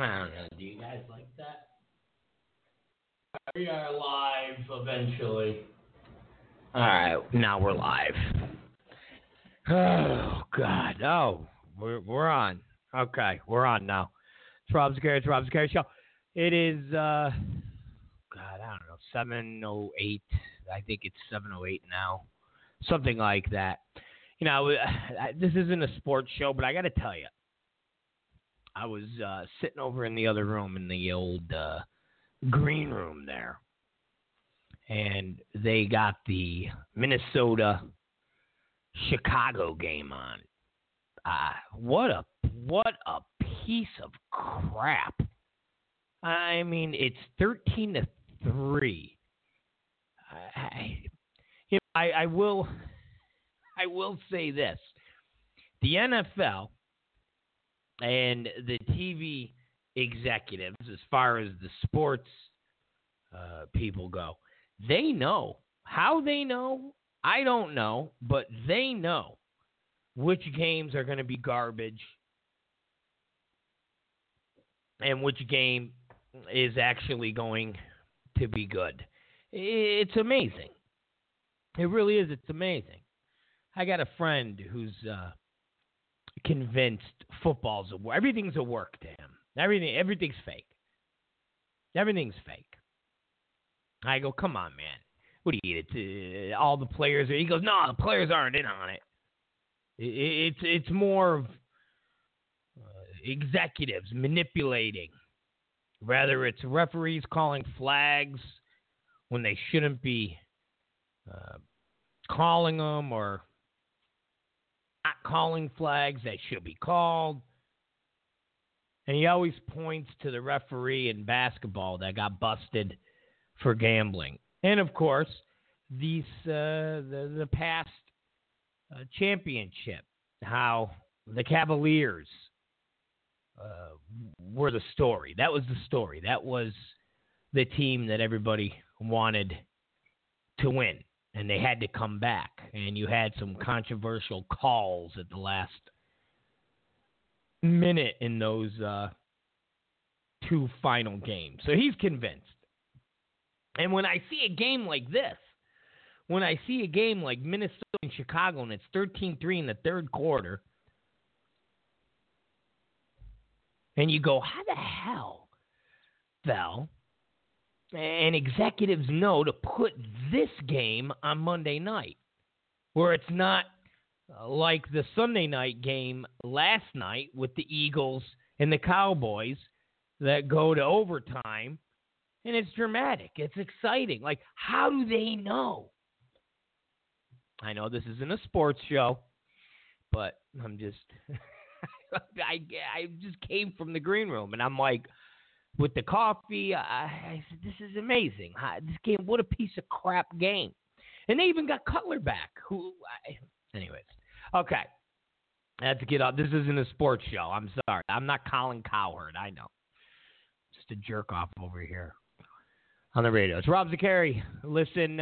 I don't know. Do you guys like that? We are live eventually. All right, now we're live. Oh, God. Oh, we're on. Okay, we're on now. It's Rob Zicari. It's Rob Zicari Show. It is, God, I don't know, 7:08. I think it's 7:08 now. Something like that. You know, this isn't a sports show, but I got to tell you, I was sitting over in the other room in the old green room there, and they got the Minnesota-Chicago game on. What a piece of crap! I mean, it's 13-3. I will say this: the NFL and the TV executives, as far as the sports people go, they know. How they know, I don't know, but they know which games are going to be garbage and which game is actually going to be good. It's amazing. It really is. It's amazing. I got a friend who's convinced football's a work. Everything's a work to him. Everything's fake. Everything's fake. I go, come on, man. What do you eat? All the players are. He goes, no, the players aren't in on it. It's more of executives manipulating. Whether it's referees calling flags when they shouldn't be calling them, or not calling flags that should be called. And he always points to the referee in basketball that got busted for gambling. And, of course, these the past championship, how the Cavaliers were the story. That was the story. That was the team that everybody wanted to win, and they had to come back. And you had some controversial calls at the last minute in those two final games. So he's convinced. And when I see a game like this, when I see a game like Minnesota and Chicago, and it's 13-3 in the third quarter, and you go, how the hell, Bell, and executives know to put this game on Monday night, where it's not like the Sunday night game last night with the Eagles and the Cowboys that go to overtime, and it's dramatic. It's exciting. Like, how do they know? I know this isn't a sports show, but I'm just I just came from the green room, and I'm like, with the coffee, I said, this is amazing. This game, what a piece of crap game. And they even got Cutler back, who anyways. Okay, that's to get off. This isn't a sports show. I'm sorry. I'm not Colin Cowherd. I know. Just a jerk off over here on the radio. It's Rob Zicari. Listen,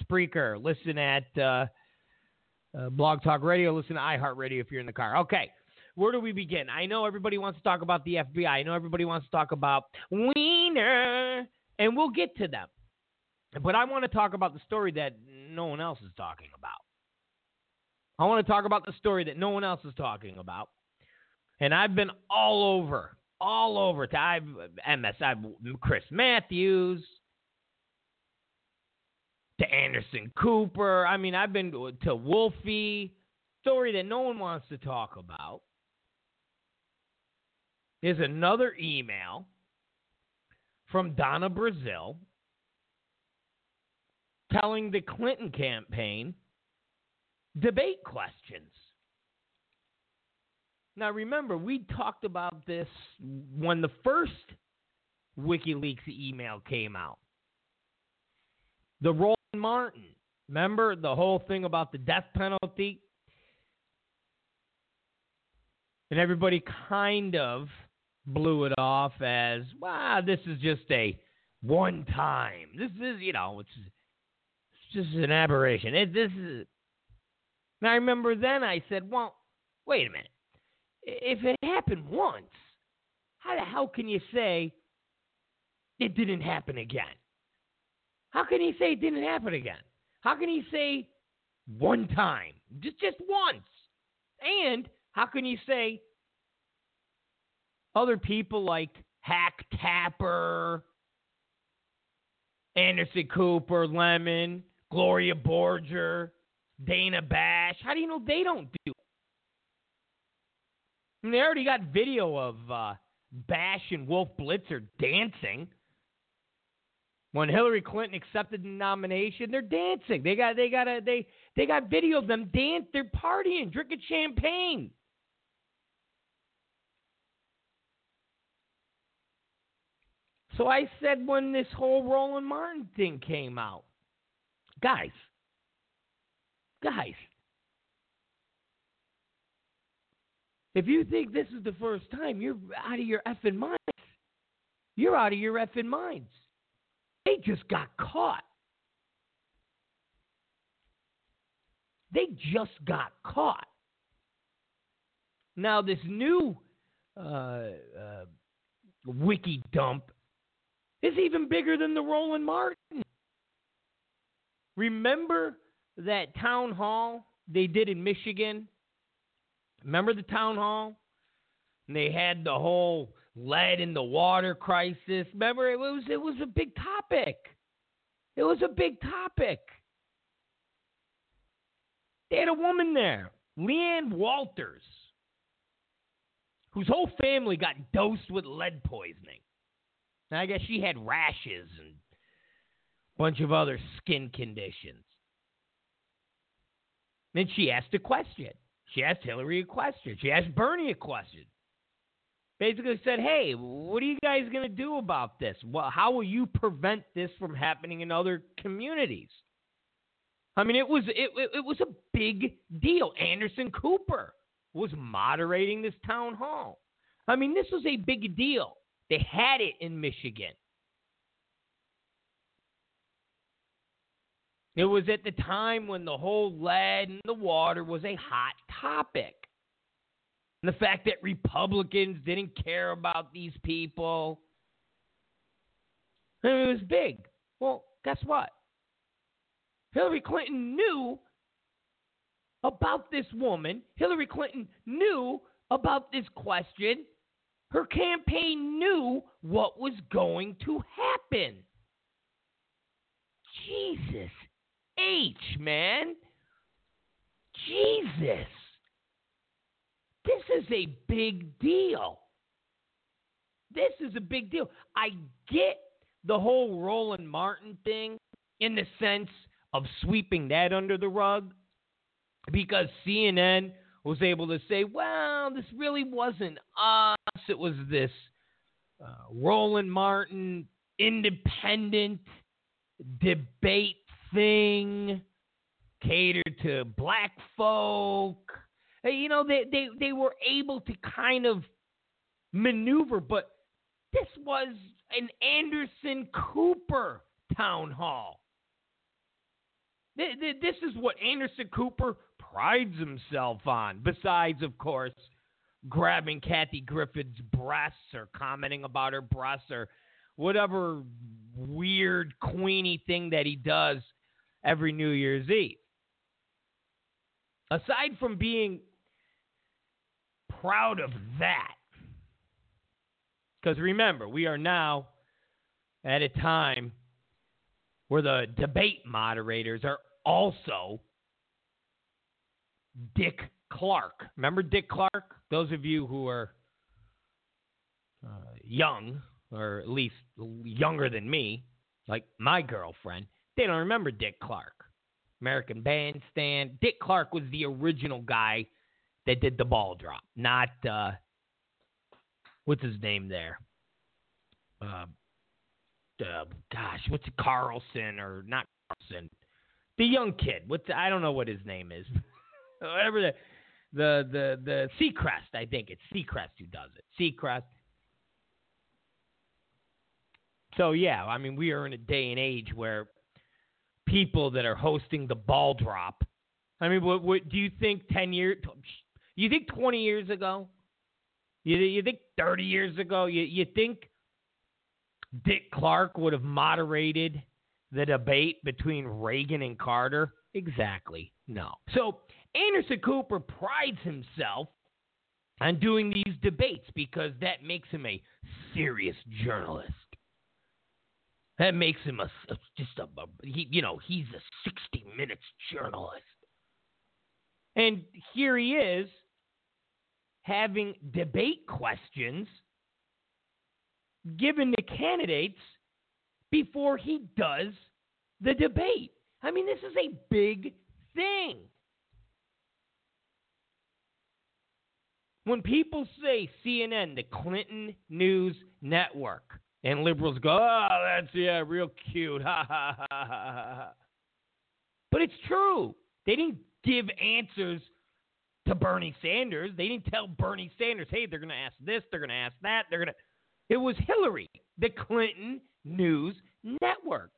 Spreaker. Listen at Blog Talk Radio. Listen to iHeartRadio if you're in the car. Okay, where do we begin? I know everybody wants to talk about the FBI. I know everybody wants to talk about Weiner, and we'll get to them. But I want to talk about the story that no one else is talking about. I want to talk about the story that no one else is talking about. And I've been all over. I've Chris Matthews, to Anderson Cooper. I mean, I've been to Wolfie. Story that no one wants to talk about. There's another email from Donna Brazile telling the Clinton campaign debate questions. Now, remember, we talked about this when the first WikiLeaks email came out. The Roland Martin. Remember the whole thing about the death penalty? And everybody kind of blew it off as, wow, this is just a one time. This is, you know, it's just an aberration. This is. Now, I remember then I said, well, wait a minute. If it happened once, how the hell can you say it didn't happen again? How can he say it didn't happen again? How can he say one time? Just once. And how can you say other people like Hack Tapper, Anderson Cooper, Lemon, Gloria Borger, Dana Bash? How do you know they don't do it? And they already got video of Bash and Wolf Blitzer dancing. When Hillary Clinton accepted the nomination, they're dancing. They got video of them dance. They're partying, drinking champagne. So I said when this whole Roland Martin thing came out, guys, if you think this is the first time, you're out of your effing minds. They just got caught. Now, this new wiki dump is even bigger than the Roland Martin. Remember that town hall they did in Michigan? And they had the whole lead in the water crisis. Remember, it was a big topic. They had a woman there, LeeAnne Walters, whose whole family got dosed with lead poisoning. And I guess she had rashes and a bunch of other skin conditions. Then she asked a question. She asked Hillary a question. She asked Bernie a question. Basically said, hey, what are you guys going to do about this? Well, how will you prevent this from happening in other communities? I mean, it was a big deal. Anderson Cooper was moderating this town hall. I mean, this was a big deal. They had it in Michigan. It was at the time when the whole lead in the water was a hot topic. And the fact that Republicans didn't care about these people. I mean, it was big. Well, guess what? Hillary Clinton knew about this woman. Hillary Clinton knew about this question. Her campaign knew what was going to happen. Jesus H, man. Jesus. This is a big deal. I get the whole Roland Martin thing in the sense of sweeping that under the rug because CNN was able to say, well, this really wasn't us. It was this Roland Martin independent debate thing catered to black folk. You know, they were able to kind of maneuver, but this was an Anderson Cooper town hall. This is what Anderson Cooper prides himself on, besides, of course, grabbing Kathy Griffin's breasts or commenting about her breasts or whatever weird Queenie thing that he does every New Year's Eve. Aside from being proud of that, because remember, we are now at a time where the debate moderators are also Dick Clark. Remember Dick Clark? Those of you who are young, or at least younger than me, like my girlfriend, they don't remember Dick Clark. American Bandstand. Dick Clark was the original guy that did the ball drop. Not, what's his name there? What's it? Carlson or not Carlson? The young kid. I don't know what his name is. Whatever the Seacrest. I think it's Seacrest who does it. Seacrest. So yeah, I mean, we are in a day and age where people that are hosting the ball drop. I mean, what do you think 20 years ago You think 30 years ago, you think Dick Clark would have moderated the debate between Reagan and Carter? Exactly. No. So Anderson Cooper prides himself on doing these debates because that makes him a serious journalist. That makes him he's a 60 Minutes journalist. And here he is having debate questions given to candidates before he does the debate. I mean, this is a big thing. When people say CNN, the Clinton News Network, and liberals go, oh, that's, yeah, real cute, ha, ha, ha, ha, ha. But it's true. They didn't give answers to Bernie Sanders. They didn't tell Bernie Sanders, hey, they're going to ask this, they're going to ask that, they're going to... It was Hillary, the Clinton News Network.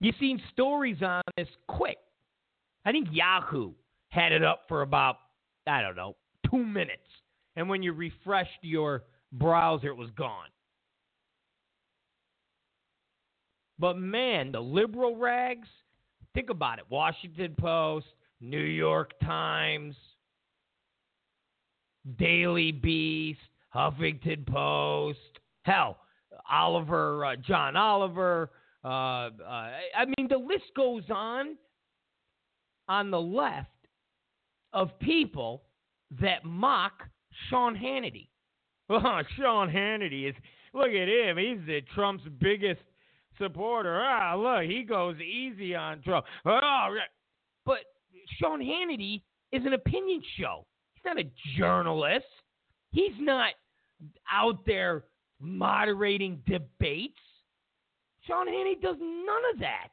You've seen stories on this quick. I think Yahoo had it up for about, 2 minutes. And when you refreshed your browser, it was gone. But man, the liberal rags, think about it. Washington Post, New York Times, Daily Beast, Huffington Post, hell, John Oliver. The list goes on the left of people that mock Sean Hannity. Oh, Sean Hannity is, look at him. He's Trump's biggest supporter. Ah, look, he goes easy on Trump. Oh, but Sean Hannity is an opinion show. He's not a journalist. He's not out there moderating debates. Sean Hannity does none of that.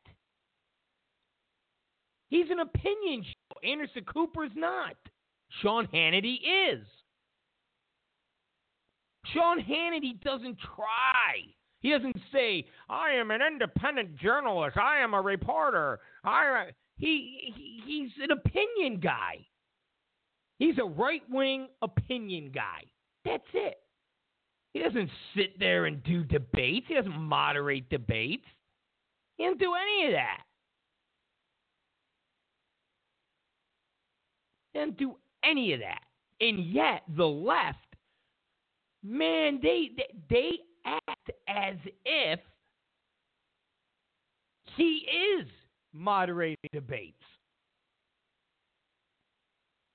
He's an opinion show. Anderson Cooper's not. Sean Hannity is. Sean Hannity doesn't try. He doesn't say, I am an independent journalist. I am a reporter. He's an opinion guy. He's a right-wing opinion guy. That's it. He doesn't sit there and do debates. He doesn't moderate debates. He doesn't do any of that. He doesn't do any of that. And yet, the left, man, they act as if he is moderating debates.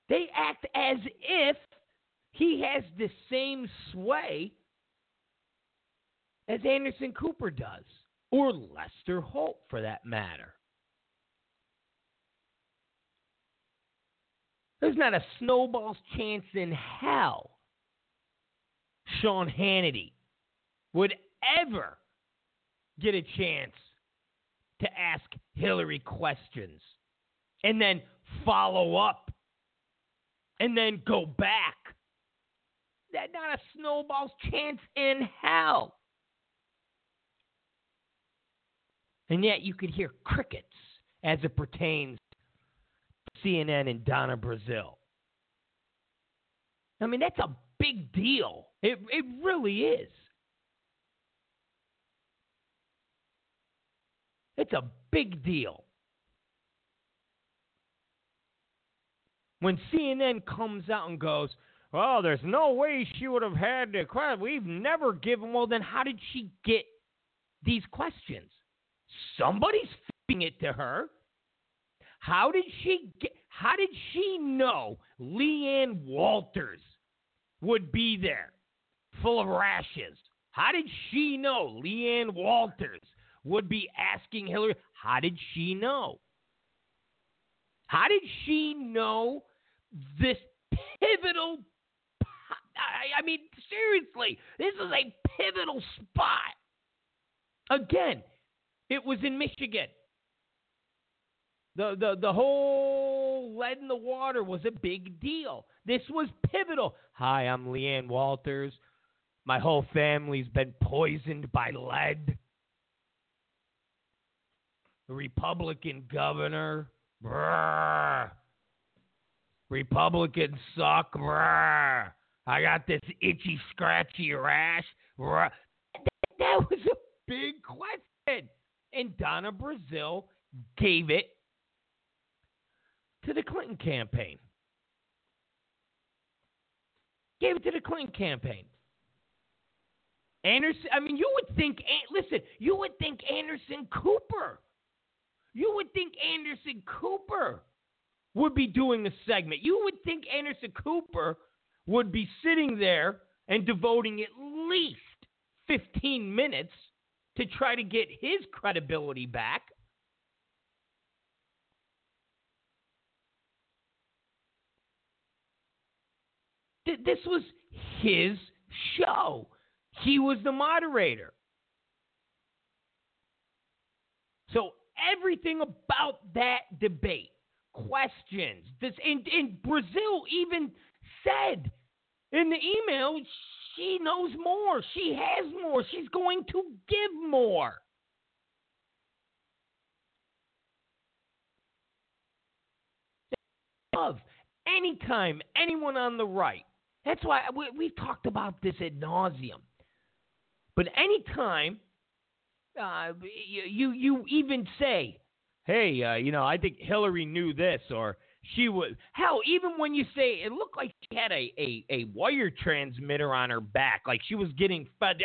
They act as if he has the same sway as Anderson Cooper does, or Lester Holt for that matter. There's not a snowball's chance in hell Sean Hannity would ever get a chance to ask Hillary questions and then follow up and then go back. That's not a snowball's chance in hell. And yet you could hear crickets as it pertains to CNN and Donna Brazile. I mean, that's a big deal. It really is. It's a big deal. When CNN comes out and goes, well, there's no way she would have had the question. We've never given. Well, then how did she get these questions? Somebody's feeding it to her. How did she know LeeAnne Walters would be there, full of rashes? How did she know LeeAnne Walters would be asking Hillary? How did she know? How did she know this pivotal? I mean, seriously, this is a pivotal spot. Again, it was in Michigan. The whole lead in the water was a big deal. This was pivotal. Hi, I'm LeeAnne Walters. My whole family's been poisoned by lead. The Republican governor Brr. Republicans suck. Brr. I got this itchy, scratchy rash. Brr. That was a big question. And Donna Brazile gave it to the Clinton campaign. Gave it to the Clinton campaign. Anderson, I mean, you would think, listen, you would think Anderson Cooper. You would think Anderson Cooper would be doing a segment. You would think Anderson Cooper would be sitting there and devoting at least 15 minutes to try to get his credibility back. This was his show. He was the moderator. So everything about that debate, questions, this, and Brazile even said in the email, she knows more. She has more. She's going to give more. Of anytime anyone on the right. That's why we've talked about this ad nauseum. But anytime you even say, hey, I think Hillary knew this, or she was, hell, even when you say it looked like she had a wire transmitter on her back, like she was getting fed,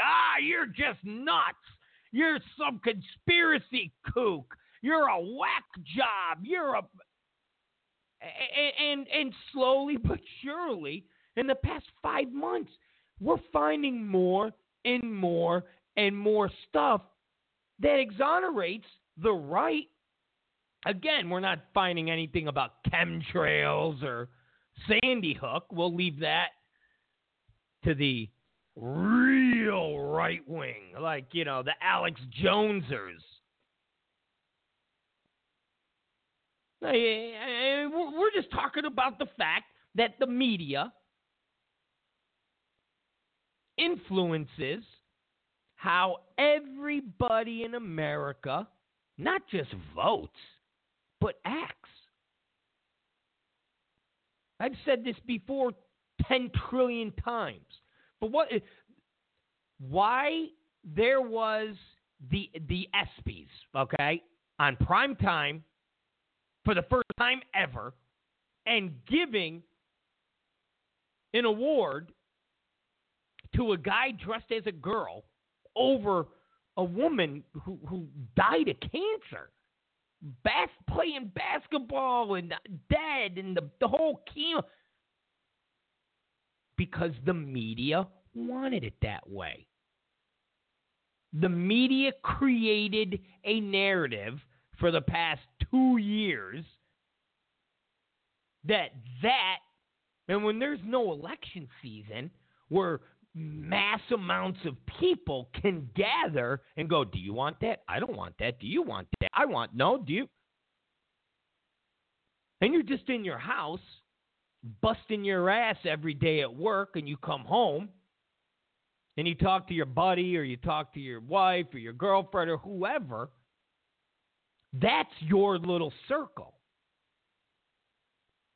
you're just nuts. You're some conspiracy kook. You're a whack job. You're a, and slowly but surely, in the past 5 months, we're finding more and more and more stuff that exonerates the right. Again, we're not finding anything about chemtrails or Sandy Hook. We'll leave that to the real right wing, like, the Alex Jonesers. We're just talking about the fact that the media influences how everybody in America not just votes, but acts. I've said this before 10 trillion times. But why there was the ESPYs, okay, on prime time for the first time ever, and giving an award to a guy dressed as a girl over a woman who died of cancer, playing basketball and dead, and the whole chemo, because the media wanted it that way. The media created a narrative for the past 2 years that, and when there's no election season, where mass amounts of people can gather and go, do you want that? I don't want that. Do you want that? I want, no, do you? And you're just in your house, busting your ass every day at work, and you come home, and you talk to your buddy, or you talk to your wife, or your girlfriend, or whoever. That's your little circle.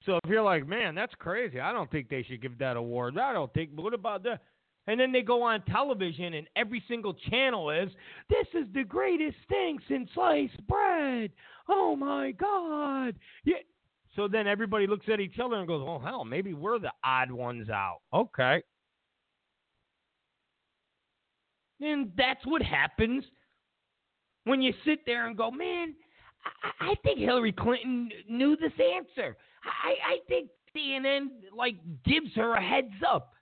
So if you're like, man, that's crazy. I don't think they should give that award. I don't think, but what about that? And then they go on television, and every single channel is, this is the greatest thing since sliced bread. Oh, my God. Yeah. So then everybody looks at each other and goes, oh, hell, maybe we're the odd ones out. Okay. And that's what happens when you sit there and go, man, I think Hillary Clinton knew this answer. I think CNN, gives her a heads up.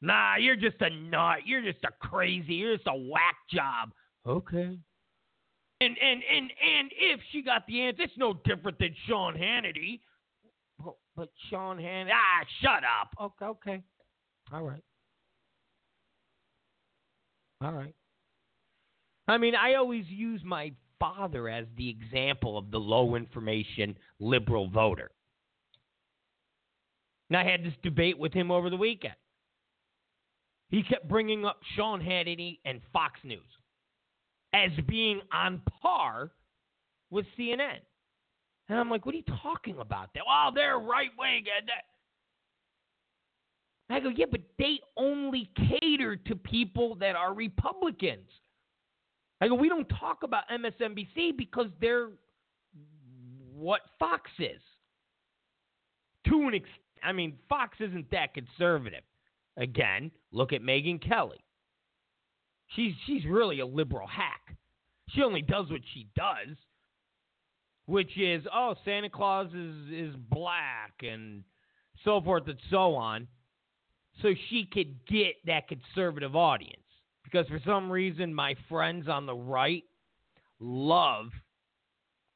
Nah, you're just a nut. You're just a crazy. You're just a whack job. Okay. And if she got the answer, it's no different than Sean Hannity. But Sean Hannity, shut up. Okay. All right. I mean, I always use my father as the example of the low information liberal voter. And I had this debate with him over the weekend. He kept bringing up Sean Hannity and Fox News as being on par with CNN. And I'm like, what are you talking about? Oh, they're right wing. And I go, yeah, but they only cater to people that are Republicans. I go, we don't talk about MSNBC because they're what Fox is. To an extent. I mean, Fox isn't that conservative. Again, look at Megyn Kelly. She's really a liberal hack. She only does what she does, which is, oh, Santa Claus is black and so forth and so on, so she could get that conservative audience. Because for some reason, my friends on the right love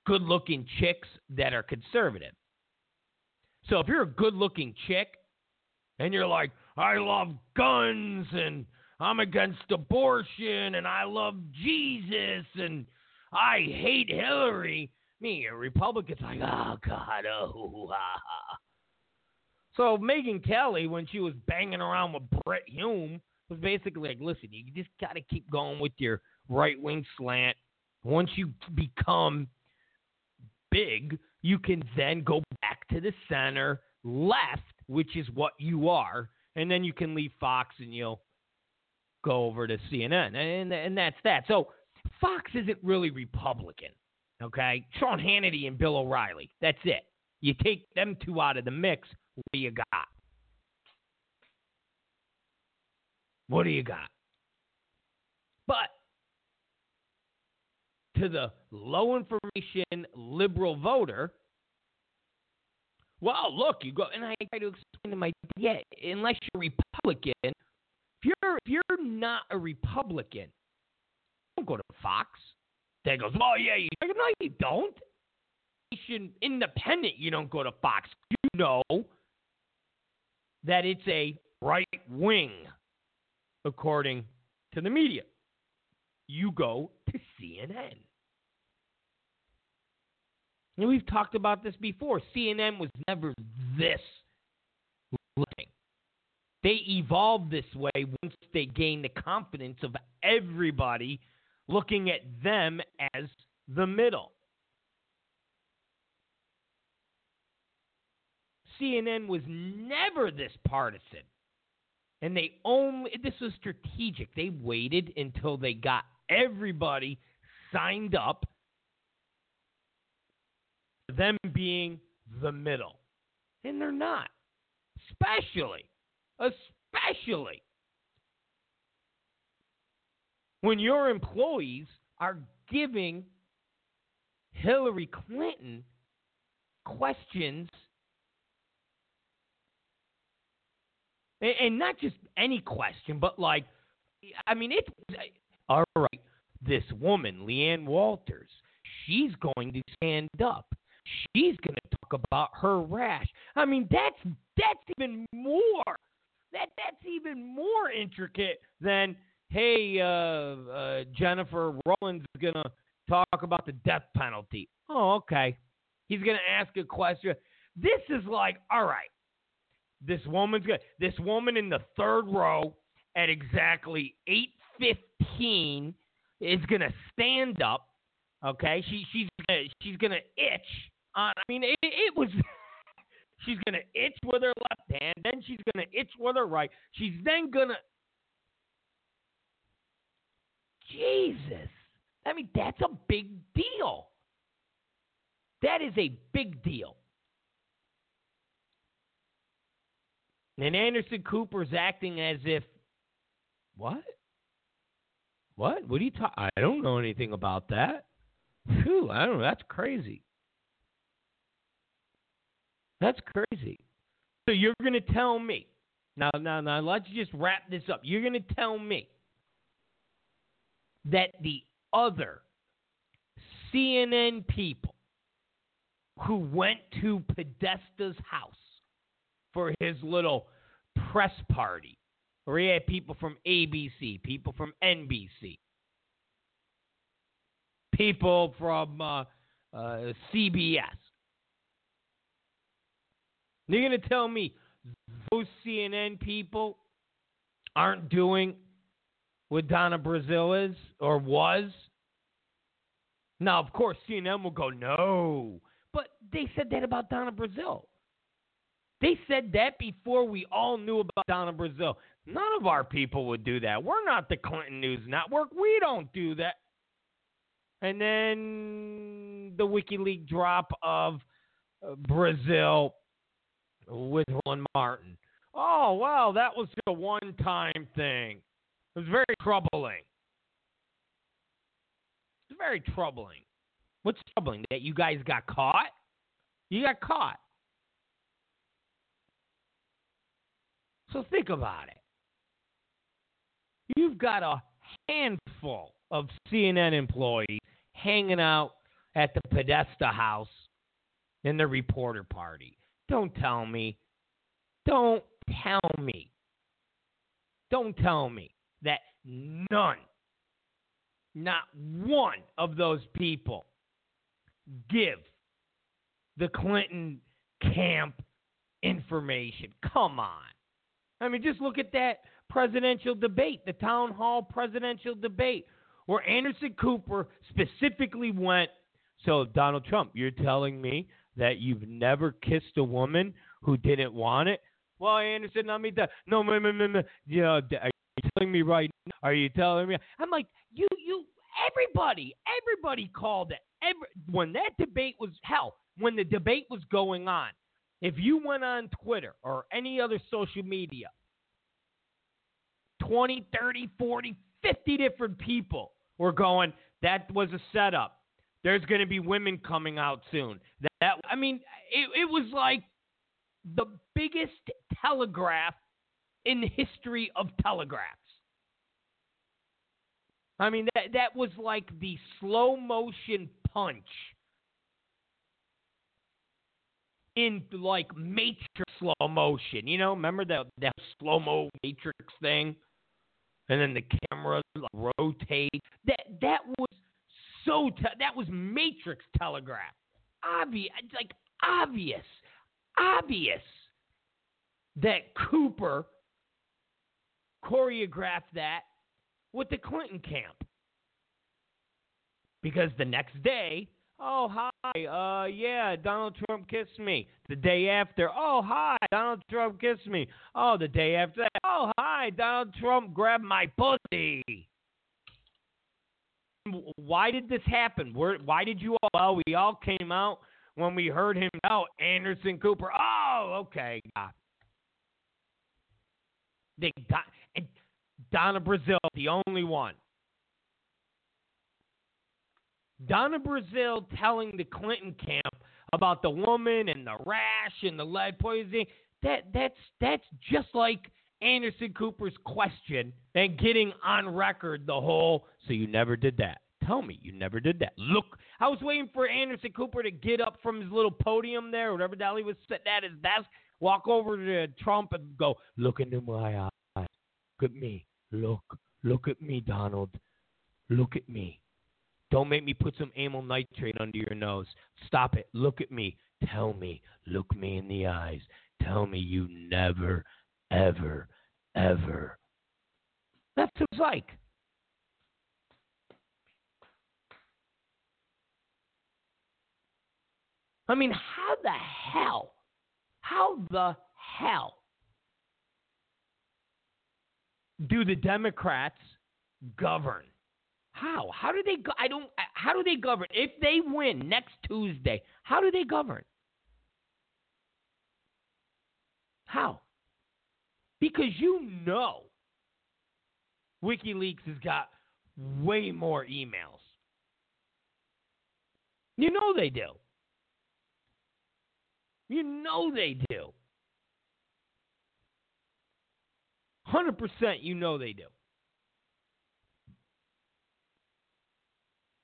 good-looking chicks that are conservative. So if you're a good-looking chick and you're like, I love guns and I'm against abortion and I love Jesus and I hate Hillary, me, a Republican's like, oh, God, oh, ah. So Megyn Kelly, when she was banging around with Brett Hume, was basically like, listen, you just got to keep going with your right-wing slant. Once you become big, you can then go back to the center left, which is what you are, and then you can leave Fox and you'll go over to CNN, and that's that. So Fox isn't really Republican, okay? Sean Hannity and Bill O'Reilly, that's it. You take them two out of the mix, what do you got? What do you got? But to the low information liberal voter, well, look, you go, and I try to explain to my dad, yeah, unless you're Republican, if you're not a Republican, don't go to Fox. Dad goes, well, yeah, you. I go, no, you don't. Independent, you don't go to Fox. You know that it's a right wing, according to the media. You go to CNN. And we've talked about this before. CNN was never this looking. They evolved this way once they gained the confidence of everybody looking at them as the middle. CNN was never this partisan. And this was strategic. They waited until they got everybody signed up for them being the middle. And they're not. Especially when your employees are giving Hillary Clinton questions. And not just any question, but like, I mean, it's all right. This woman, LeeAnne Walters, she's going to stand up. She's going to talk about her rash. I mean, that's even more. That's even more intricate than, hey, Jennifer Rowland's going to talk about the death penalty. Oh, okay. He's going to ask a question. This is like, all right. This woman in the third row at exactly 8:15 is gonna stand up. Okay, she's gonna itch. She's gonna itch with her left hand, then she's gonna itch with her right. She's then gonna. Jesus, I mean that's a big deal. That is a big deal. And Anderson Cooper's acting as if, what? What? What are you talking? I don't know anything about that. Phew, I don't know. That's crazy. That's crazy. So you're going to tell me. Now, let's just wrap this up. You're going to tell me that the other CNN people who went to Podesta's house for his little press party, where he had people from ABC, people from NBC, people from CBS. You're going to tell me those CNN people aren't doing what Donna Brazile is or was? Now, of course, CNN will go, no. But they said that about Donna Brazile. They said that before we all knew about Donna Brazile. None of our people would do that. We're not the Clinton News Network. We don't do that. And then the WikiLeaks drop of Brazile with Ron Martin. Oh, well, that was just a one-time thing. It was very troubling. It's very troubling. What's troubling? That you guys got caught? You got caught. So think about it. You've got a handful of CNN employees hanging out at the Podesta house in the reporter party. Don't tell me. Don't tell me. Don't tell me that none, not one of those people give the Clinton camp information. Come on. I mean, just look at that presidential debate, the town hall presidential debate, where Anderson Cooper specifically went, so Donald Trump, you're telling me that you've never kissed a woman who didn't want it? Well, Anderson, I mean, no. You know, are you telling me right now? Are you telling me? I'm like, everybody called it. When that debate was, hell, when the debate was going on, if you went on Twitter or any other social media, 20, 30, 40, 50 different people were going, that was a setup. There's going to be women coming out soon. It was like the biggest telegraph in the history of telegraphs. I mean, that was like the slow motion punch in like Matrix slow motion. You know, remember that slow-mo Matrix thing? And then the camera like, rotates. That was so, that was Matrix telegraph. Obvious that Cooper choreographed that with the Clinton camp. Because the next day, oh, hi, yeah, Donald Trump kissed me. The day after, oh, hi, Donald Trump kissed me. Oh, the day after that, oh, hi, Donald Trump grabbed my pussy. Why did this happen? Why did you all? Well, we all came out when we heard him out, Anderson Cooper. Oh, okay. Donna Brazile, the only one. Donna Brazile telling the Clinton camp about the woman and the rash and the lead poisoning, that's just like Anderson Cooper's question and getting on record the whole, so you never did that. Tell me you never did that. Look, I was waiting for Anderson Cooper to get up from his little podium there, whatever the hell he was sitting at his desk, walk over to Trump and go, look into my eyes. Look at me. Look at me, Donald. Look at me. Don't make me put some amyl nitrate under your nose. Stop it. Look at me. Tell me. Look me in the eyes. Tell me you never, ever, ever. That's what it's like. I mean, how the hell do the Democrats govern? How do they how do they govern? If they win next Tuesday, how do they govern? How? Because you know WikiLeaks has got way more emails. You know they do. You know they do. 100% you know they do.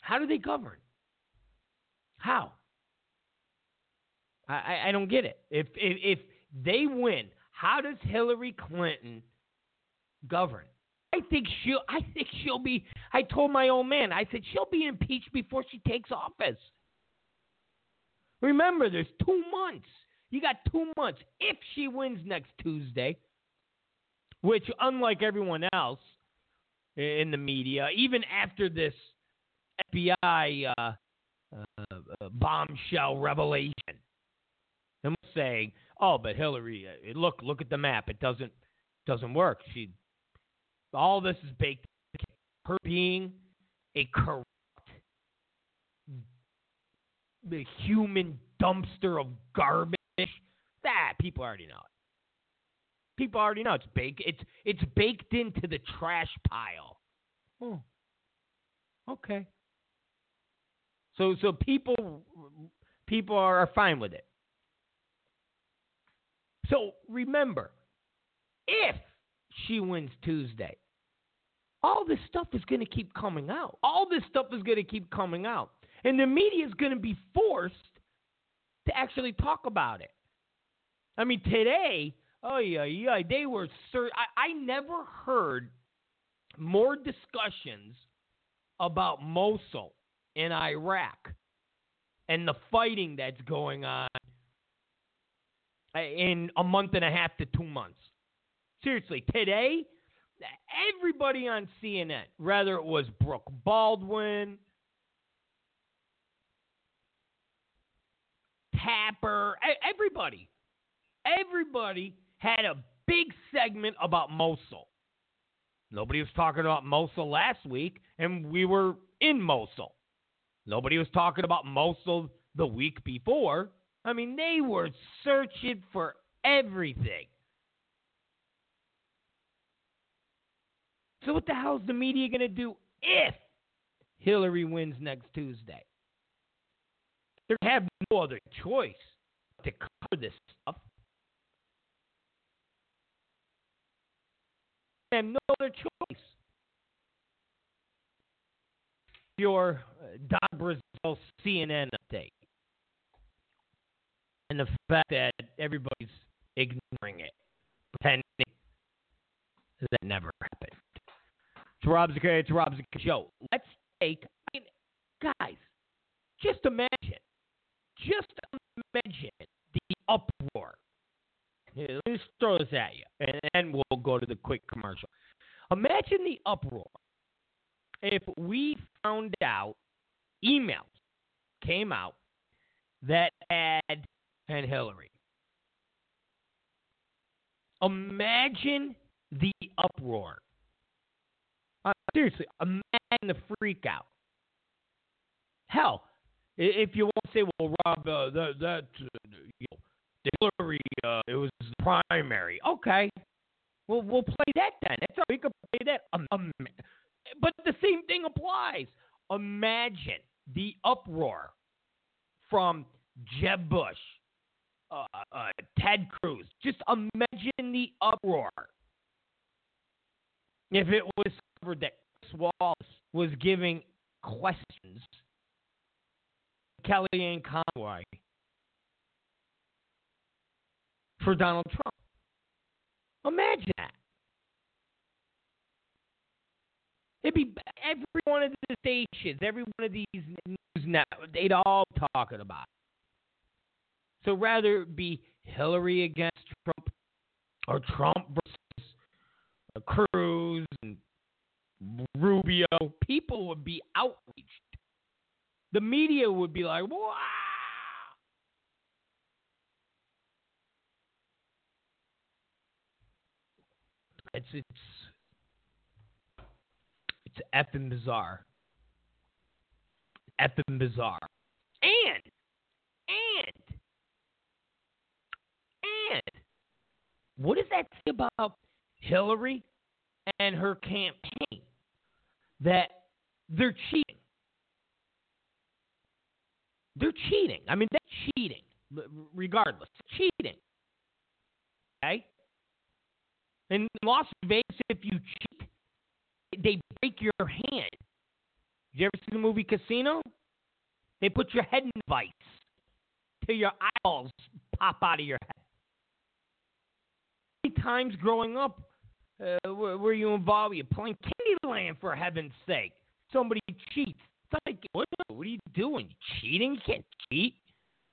How do they govern? How? I don't get it. If they win, how does Hillary Clinton govern? I think she'll be. I told my old man. I said she'll be impeached before she takes office. Remember, there's 2 months. You got 2 months. If she wins next Tuesday, which, unlike everyone else in the media, even after this FBI bombshell revelation. And we're saying, oh, but Hillary, look at the map. It doesn't work. All this is baked into her being a corrupt, the human dumpster of garbage. That people already know it. People already know it's baked. It's baked into the trash pile. Oh, okay. So people are fine with it. So remember, if she wins Tuesday, all this stuff is going to keep coming out. All this stuff is going to keep coming out. And the media is going to be forced to actually talk about it. I mean, today, they were... I never heard more discussions about Mosul in Iraq and the fighting that's going on in a month and a half to 2 months. Seriously, today, everybody on CNN, whether it was Brooke Baldwin, Tapper, everybody had a big segment about Mosul. Nobody was talking about Mosul last week, and we were in Mosul. Nobody was talking about Mosul the week before. I mean, they were searching for everything. So what the hell is the media going to do if Hillary wins next Tuesday? They have no other choice to cover this stuff. They have no other choice. Your Donna Brazile CNN update. And the fact that everybody's ignoring it, pretending that never happened. It's Rob Zicari Show. Let's take, guys, just imagine the uproar. Here, let me just throw this at you, and then we'll go to the quick commercial. Imagine the uproar if we found out emails came out that had and Hillary. Imagine the uproar. Seriously, imagine the freak out. Hell, if you want to say, well, Rob, Hillary, it was the primary. Okay. Well, we'll play that then. That's how we could play that. But the same thing applies. Imagine the uproar from Jeb Bush, Ted Cruz. Just imagine the uproar if it was discovered that Chris Wallace was giving questions to Kellyanne Conway for Donald Trump. Imagine that. It'd be every one of the stations, every one of these news networks, they'd all be talking about it. So rather it be Hillary against Trump or Trump versus Cruz and Rubio, people would be outraged. The media would be like, wow. It's effing bizarre. Effing bizarre. And what does that say about Hillary and her campaign? That they're cheating. I mean, that's cheating. Regardless, cheating. Okay? In Las Vegas, if you cheat, they break your hand. Did you ever see the movie Casino? They put your head in the vice till your eyeballs pop out of your head. Times growing up, were you involved? You're playing Candyland, for heaven's sake. Somebody cheats. It's like, what are you doing? You cheating? You can't cheat.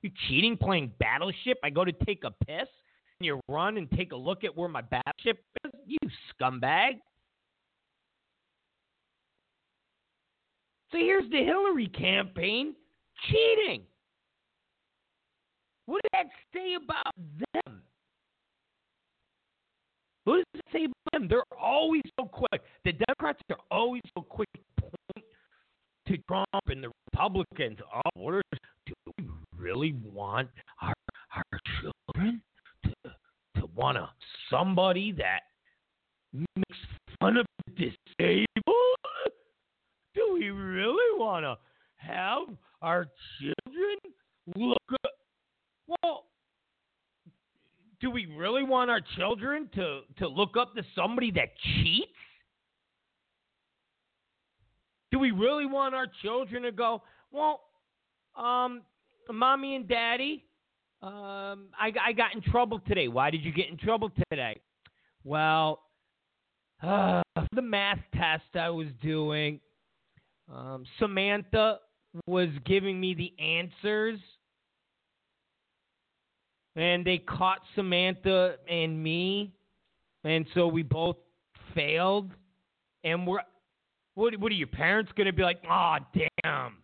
You're cheating playing Battleship. I go to take a piss, and you run and take a look at where my Battleship is. You scumbag. So here's the Hillary campaign cheating. What does that say about them? What does it say about them? They're always so quick. The Democrats are always so quick to point to Trump and the Republicans. Oh, what do we really want our children to want somebody that makes fun of the disabled? Do we really want to have our children look up? Well, do we really want our children to look up to somebody that cheats? Do we really want our children to go, well, mommy and daddy, I got in trouble today. Why did you get in trouble today? Well, the math test I was doing, Samantha was giving me the answers. And they caught Samantha and me, and so we both failed. And we're, what are your parents going to be like, aw, damn,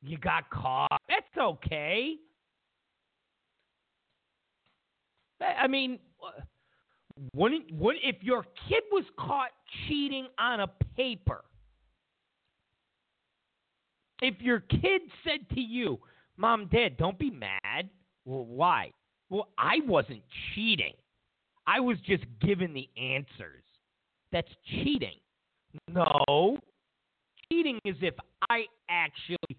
you got caught. That's okay. I mean, if your kid was caught cheating on a paper, if your kid said to you, Mom, Dad, don't be mad. Well, why? Well, I wasn't cheating. I was just given the answers. That's cheating. No. Cheating is if I actually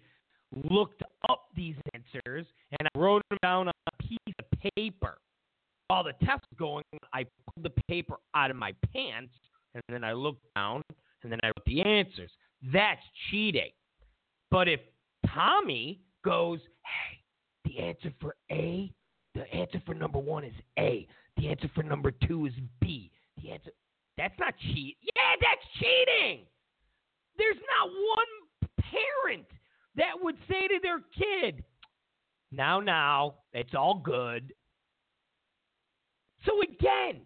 looked up these answers and I wrote them down on a piece of paper. While the test was going on, I pulled the paper out of my pants, and then I looked down, and then I wrote the answers. That's cheating. But if Tommy goes, hey, the answer for A, the answer for number 1 is A. The answer for number 2 is B. The answer, that's not cheat. Yeah, that's cheating. There's not one parent that would say to their kid, now, it's all good. So again,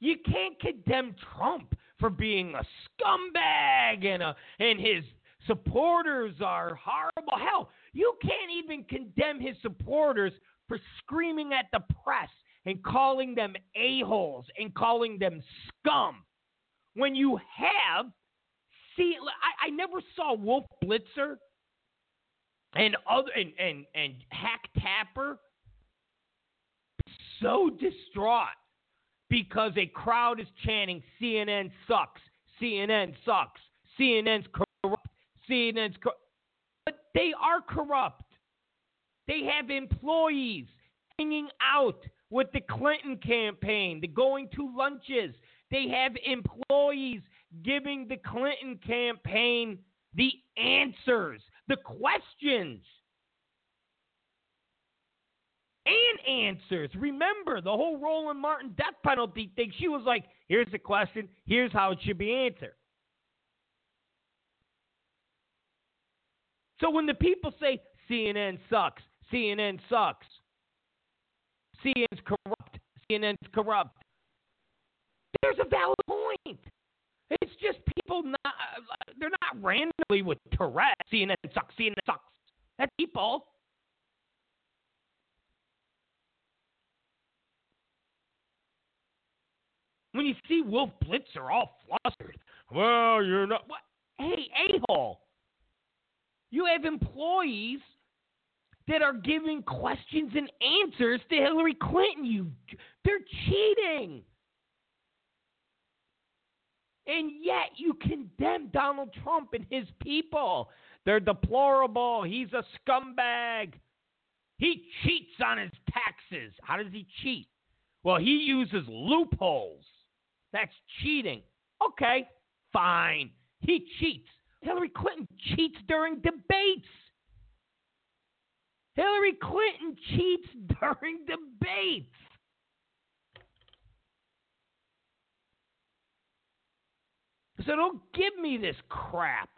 you can't condemn Trump for being a scumbag and his supporters are horrible. Hell, you can't even condemn his supporters for screaming at the press and calling them a-holes and calling them scum. When you have, see, I never saw Wolf Blitzer and Hack Tapper so distraught because a crowd is chanting CNN sucks, CNN sucks, CNN's corrupt. But they are corrupt. They have employees hanging out with the Clinton campaign. They're going to lunches. They have employees giving the Clinton campaign the answers, the questions, and answers. Remember the whole Roland Martin death penalty thing. She was like, here's the question. Here's how it should be answered. So when the people say, CNN sucks, CNN's corrupt, there's a valid point. It's just people they're not randomly with Tourette, CNN sucks. That's people. When you see Wolf Blitzer all flustered, well, you're not, what? Hey, a-hole. You have employees that are giving questions and answers to Hillary Clinton. They're cheating. And yet you condemn Donald Trump and his people. They're deplorable. He's a scumbag. He cheats on his taxes. How does he cheat? Well, he uses loopholes. That's cheating. Okay, fine. He cheats. Hillary Clinton cheats during debates. Hillary Clinton cheats during debates. So don't give me this crap.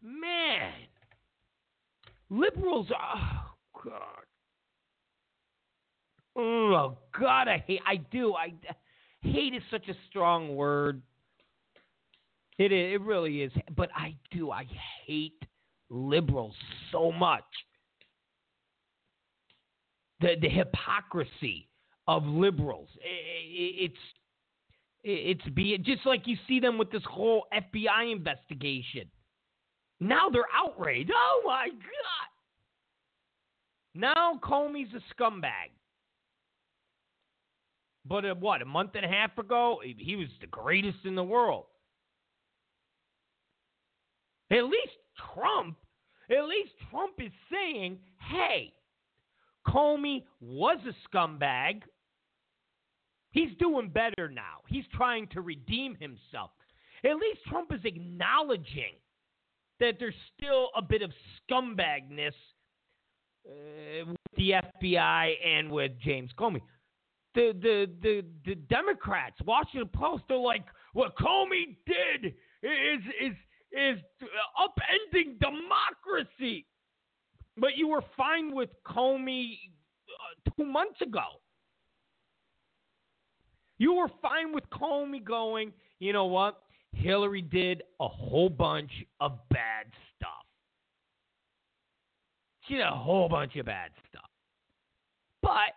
Man. Liberals are, oh, God. Oh, God, I hate is such a strong word. It really is. But I hate liberals so much. The hypocrisy of liberals. It's being just like you see them with this whole FBI investigation. Now they're outraged. Oh my God. Now Comey's a scumbag. But a month and a half ago, he was the greatest in the world. At least Trump is saying, hey, Comey was a scumbag. He's doing better now. He's trying to redeem himself. At least Trump is acknowledging that there's still a bit of scumbagness with the FBI and with James Comey. The Democrats, Washington Post, they're like, what Comey did is upending democracy. But you were fine with Comey 2 months ago. You were fine with Comey going, you know what? Hillary did a whole bunch of bad stuff. She did a whole bunch of bad stuff. But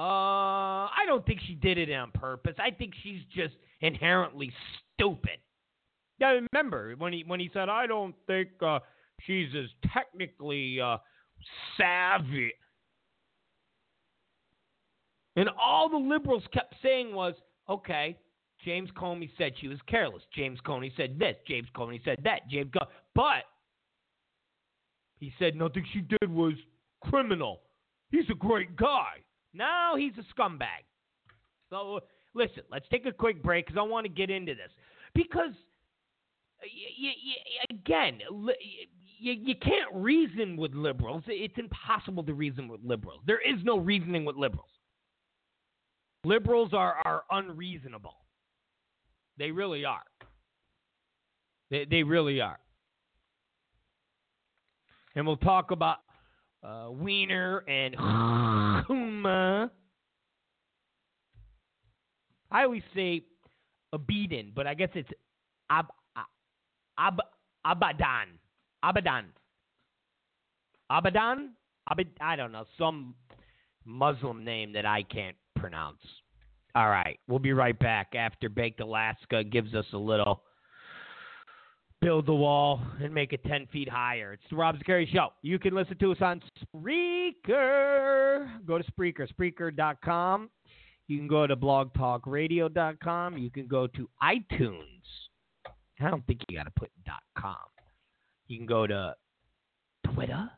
I don't think she did it on purpose. I think she's just inherently stupid. Now, remember when he said, I don't think she's as technically savvy. And all the liberals kept saying was, okay, James Comey said she was careless. James Comey said this. James Comey said that. But he said nothing she did was criminal. He's a great guy. Now he's a scumbag. So listen, let's take a quick break because I want to get into this. Because, you can't reason with liberals. It's impossible to reason with liberals. There is no reasoning with liberals. Liberals are unreasonable. They really are. They really are. And we'll talk about Weiner and Huma. I always say Abedin, but I guess it's Abadan. I don't know, some Muslim name that I can't pronounce. All right, we'll be right back after Baked Alaska gives us a little build the wall and make it 10 feet higher. It's the Rob Zicari Show. You can listen to us on Spreaker. Go to Spreaker, Spreaker.com. You can go to blogtalkradio.com. You can go to iTunes. I don't think you got to put .com. You can go to Twitter.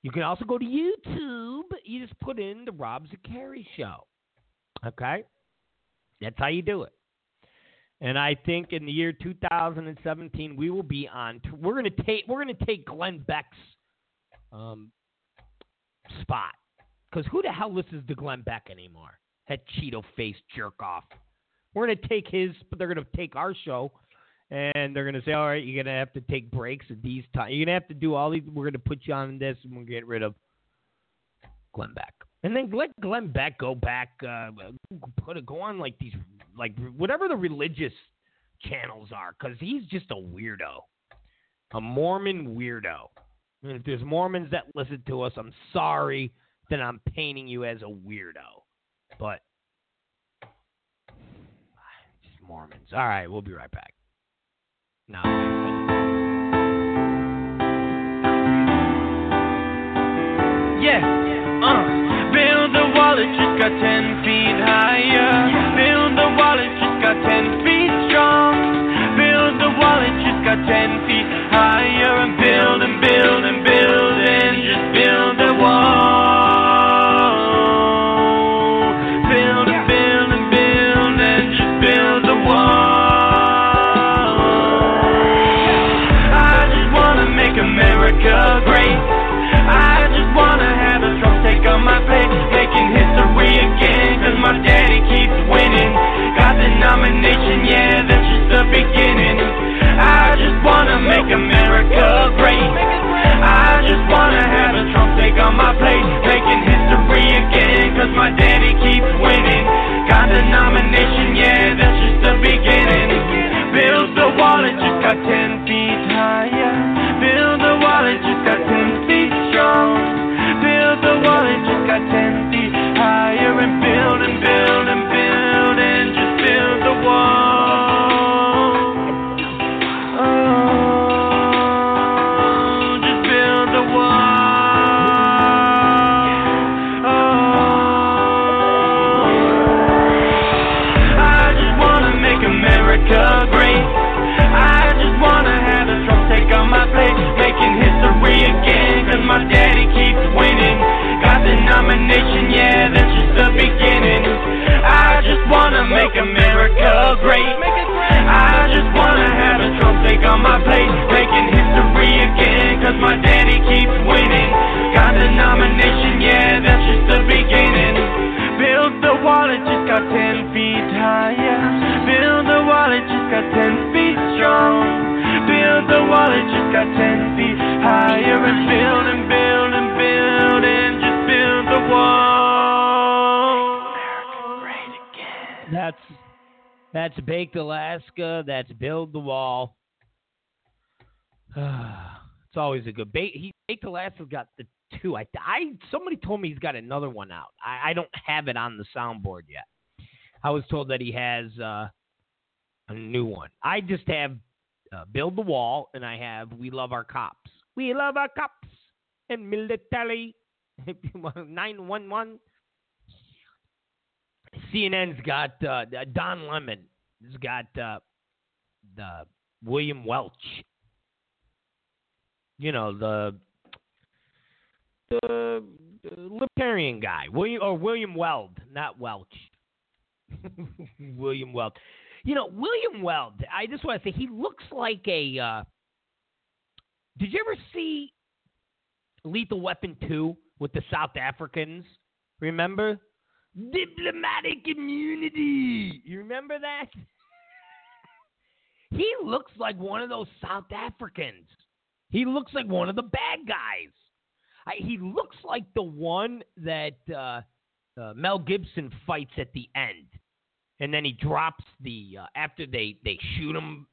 You can also go to YouTube. You just put in the Rob Zicari Show. Okay? That's how you do it. And I think in the year 2017, we will be on. We're going to take Glenn Beck's spot. Because who the hell listens to Glenn Beck anymore? That Cheeto-faced jerk-off. We're going to take his, but they're going to take our show. And they're going to say, all right, you're going to have to take breaks at these times. You're going to have to do all these. We're going to put you on this, and we're going to get rid of Glenn Beck. And then let Glenn Beck go back, go on like these, like whatever the religious channels are, because he's just a weirdo, a Mormon weirdo. And if there's Mormons that listen to us, I'm sorry that I'm painting you as a weirdo, but just Mormons. All right, we'll be right back. Build a wall, it just got 10 feet higher. Build a wall, it just got 10 feet strong. Build a wall, it just got 10 feet higher. And build and build and build and just build a wall. Build and build and build and just build a wall. I just wanna make America great. I just wanna have a Trump take on my place. Cause my daddy keeps winning. Got the nomination, yeah, that's just the beginning. I just wanna make America great. my daddy keeps winning. Got the nomination, yeah, that's just the beginning. I just wanna make America great. I just wanna have a Trump take on my plate. Making history again, cause my daddy keeps winning. Got the nomination, yeah, that's just the beginning. Build the wall, it just got 10 feet higher. Build the wall, it just got 10 feet strong. Build the wall, it just got 10 feet higher. And build and build and build and just build the wall. America great again. That's Baked Alaska. That's Build the Wall. It's always a good Baked Alaska's got the two. Somebody told me he's got another one out. I don't have it on the soundboard yet. I was told that he has a new one. I just have Build the Wall, and I have We Love Our Cops. We love our cops and military. 911. CNN's got Don Lemon. It's got the William Welch. You know, the libertarian guy. William Weld, not Welch. William Weld. You know, William Weld, I just want to say, he looks like a... did you ever see Lethal Weapon 2 with the South Africans? Remember? Diplomatic immunity. You remember that? He looks like one of those South Africans. He looks like one of the bad guys. He looks like the one that Mel Gibson fights at the end. And then he drops the, after they shoot him,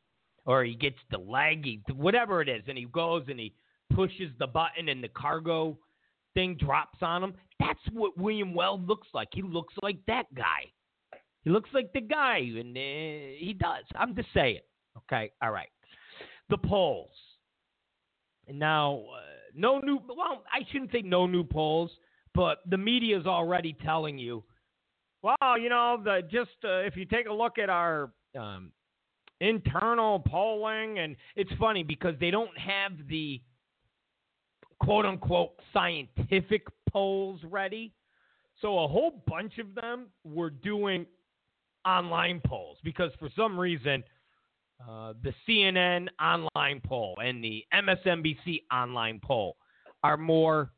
or he gets the leg, whatever it is, and he goes and he pushes the button and the cargo thing drops on him. That's what William Weld looks like. He looks like that guy. He looks like the guy, and he does. I'm just saying. Okay, all right. The polls. And now, I shouldn't say no new polls, but the media is already telling you, well, you know, if you take a look at our internal polling, and it's funny because they don't have the quote-unquote scientific polls ready. So a whole bunch of them were doing online polls because for some reason the CNN online poll and the MSNBC online poll are more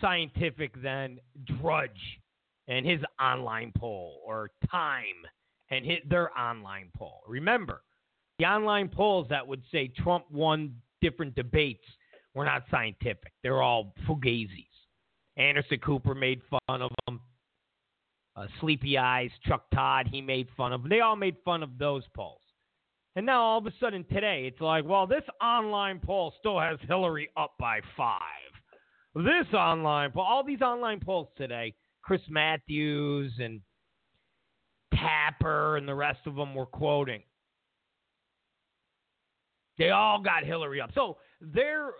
scientific than Drudge and his online poll, or Time and their online poll. Remember, the online polls that would say Trump won different debates were not scientific. They're all fugazis. Anderson Cooper made fun of them. Sleepy Eyes, Chuck Todd, he made fun of them. They all made fun of those polls. And now all of a sudden today, it's like, well, this online poll still has Hillary up by 5. This online poll, all these online polls today, Chris Matthews and Tapper and the rest of them were quoting. They all got Hillary up. So their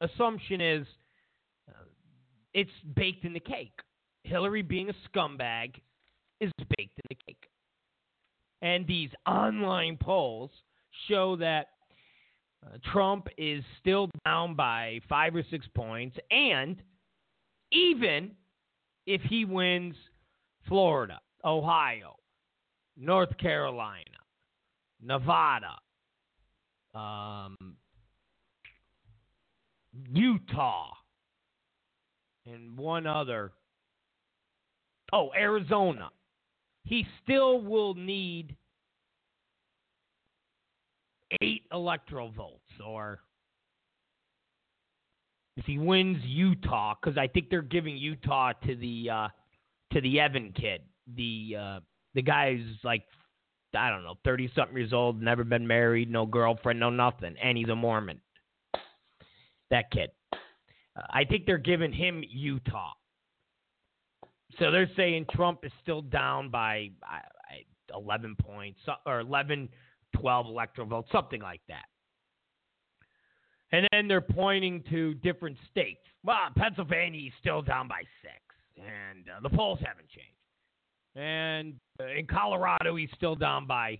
assumption is it's baked in the cake. Hillary being a scumbag is baked in the cake. And these online polls show that Trump is still down by 5 or 6 points, and even if he wins Florida, Ohio, North Carolina, Nevada, Utah, and one other, Arizona, he still will need 8 electoral votes, or if he wins Utah, because I think they're giving Utah to the Evan kid, the guy who's like, I don't know, 30-something years old, never been married, no girlfriend, no nothing, and he's a Mormon. That kid. I think they're giving him Utah. So they're saying Trump is still down by 11 points, or 11, 12 electoral votes, something like that. And then they're pointing to different states. Well, Pennsylvania is still down by 6, and the polls haven't changed. And in Colorado, he's still down by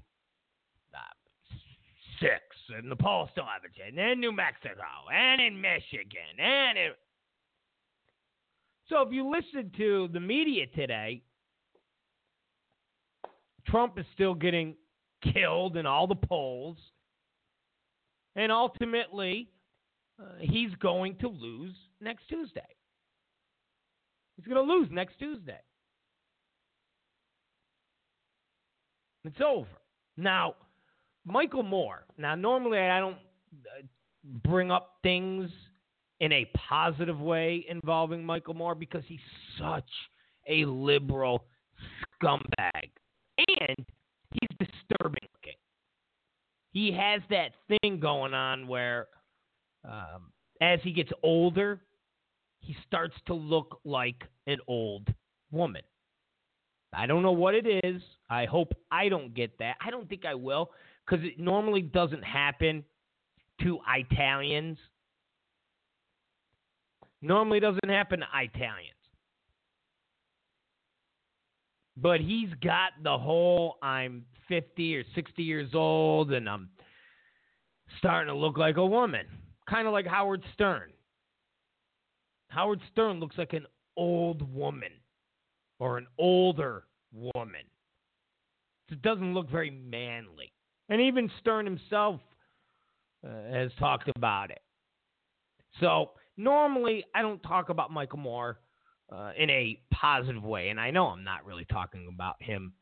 6. and the postal office, and in New Mexico, and in Michigan, and in... So if you listen to the media today, Trump is still getting killed in all the polls, and ultimately, he's going to lose next Tuesday. He's going to lose next Tuesday. It's over. Now, Michael Moore. Now, normally I don't bring up things in a positive way involving Michael Moore because he's such a liberal scumbag. And he's disturbing looking. He has that thing going on where as he gets older, he starts to look like an old woman. I don't know what it is. I hope I don't get that. I don't think I will, because it normally doesn't happen to Italians. Normally doesn't happen to Italians. But he's got the whole I'm 50 or 60 years old and I'm starting to look like a woman. Kind of like Howard Stern. Howard Stern looks like an old woman or an older woman. It doesn't look very manly. And even Stern himself has talked about it. So normally I don't talk about Michael Moore in a positive way. And I know I'm not really talking about him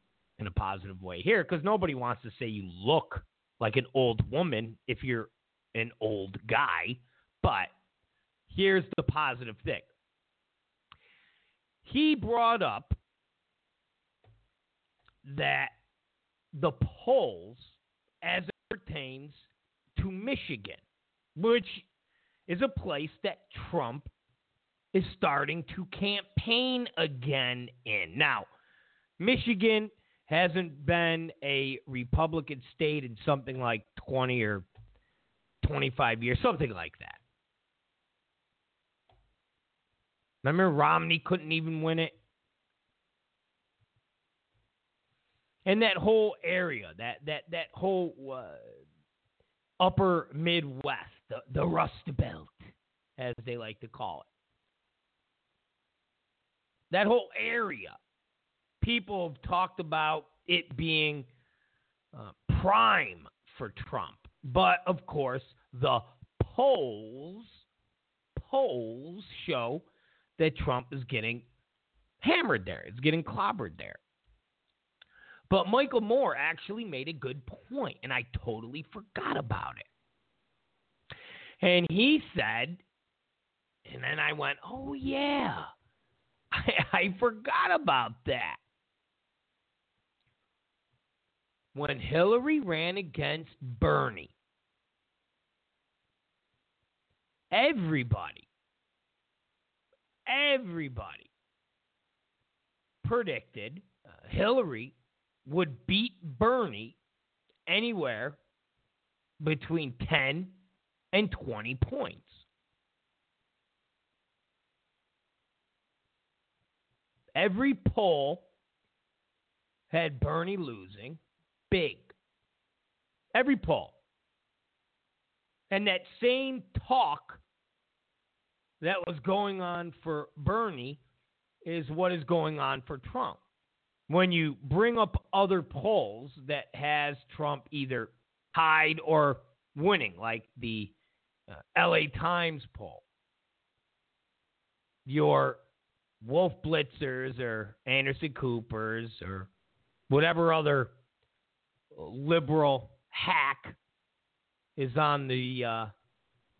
in a positive way here, because nobody wants to say you look like an old woman if you're an old guy. But here's the positive thing. He brought up that the polls as it pertains to Michigan, which is a place that Trump is starting to campaign again in. Now, Michigan hasn't been a Republican state in something like 20 or 25 years, something like that. Remember, Romney couldn't even win it. And that whole area, that whole upper Midwest, the Rust Belt, as they like to call it. That whole area, people have talked about it being prime for Trump. But, of course, the polls show that Trump is getting hammered there. It's getting clobbered there. But Michael Moore actually made a good point, and I totally forgot about it. And he said, and then I went, oh, yeah, I forgot about that. When Hillary ran against Bernie, everybody predicted Hillary would beat Bernie anywhere between 10 and 20 points. Every poll had Bernie losing big. Every poll. And that same talk that was going on for Bernie is what is going on for Trump. When you bring up other polls that has Trump either tied or winning, like the LA Times poll, your Wolf Blitzers or Anderson Coopers or whatever other liberal hack is on the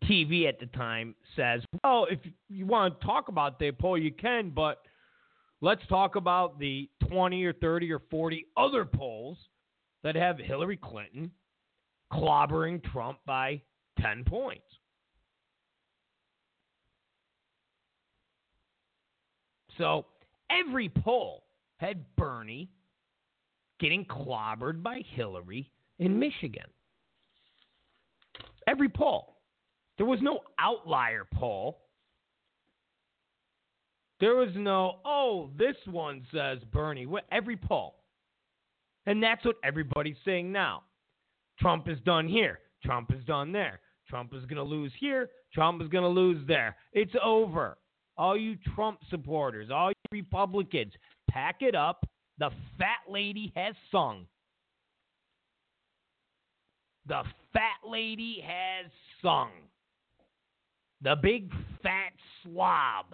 TV at the time says, well, if you want to talk about the poll, you can, but let's talk about the 20 or 30 or 40 other polls that have Hillary Clinton clobbering Trump by 10 points. So every poll had Bernie getting clobbered by Hillary in Michigan. Every poll. There was no outlier poll. There was no, oh, this one says Bernie. Every poll. And that's what everybody's saying now. Trump is done here. Trump is done there. Trump is going to lose here. Trump is going to lose there. It's over. All you Trump supporters, all you Republicans, pack it up. The fat lady has sung. The fat lady has sung. The big fat slob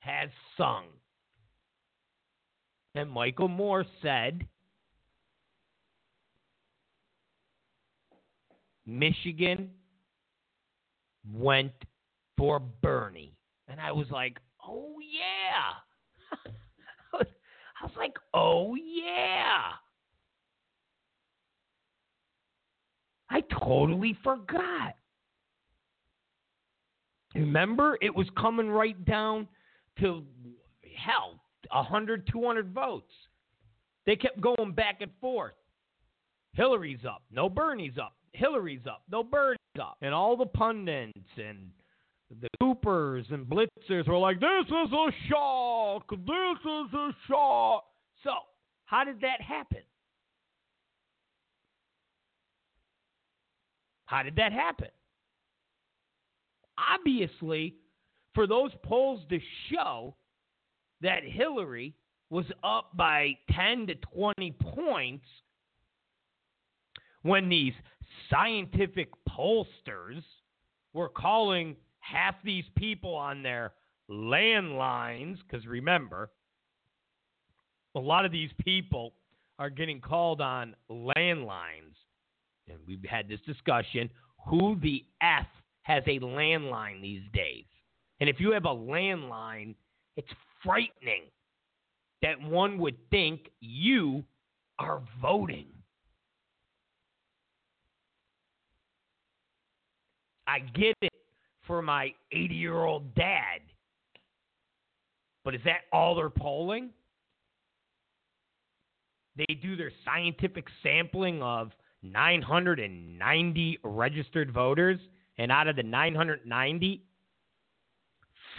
has sung. And Michael Moore said, Michigan went for Bernie. And I was like, oh, yeah. I was like, oh, yeah. I totally forgot. Remember, it was coming right down to, hell, 100, 200 votes. They kept going back and forth. Hillary's up. No, Bernie's up. Hillary's up. No, Bernie's up. And all the pundits and the Coopers and Blitzers were like, this is a shock. This is a shock. So, how did that happen? How did that happen? Obviously, for those polls to show that Hillary was up by 10 to 20 points when these scientific pollsters were calling half these people on their landlines, because remember, a lot of these people are getting called on landlines. And we've had this discussion, who the F has a landline these days? And if you have a landline, it's frightening that one would think you are voting. I get it for my 80-year-old dad. But is that all they're polling? They do their scientific sampling of 990 registered voters, and out of the 990,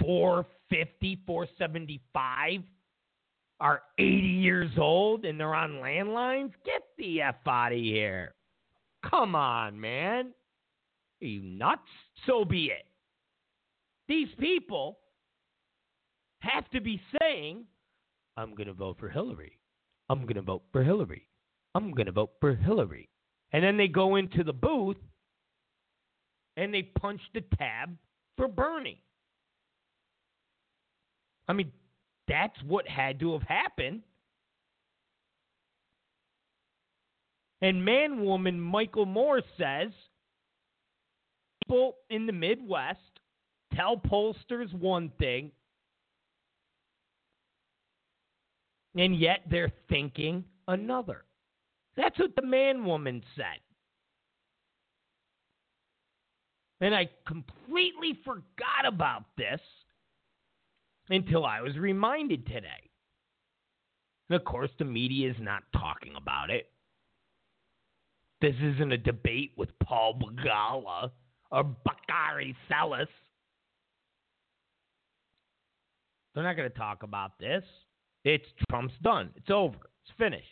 450, 475 are 80 years old and they're on landlines? Get the F out of here. Come on, man. Are you nuts? So be it. These people have to be saying, I'm going to vote for Hillary. I'm going to vote for Hillary. I'm going to vote for Hillary. And then they go into the booth and they punch the tab for Bernie. I mean, that's what had to have happened. And man-woman Michael Moore says, people in the Midwest tell pollsters one thing, and yet they're thinking another. That's what the man-woman said. And I completely forgot about this until I was reminded today. And, of course, the media is not talking about it. This isn't a debate with Paul Begala or Bakari Salas. They're not going to talk about this. It's Trump's done. It's over. It's finished.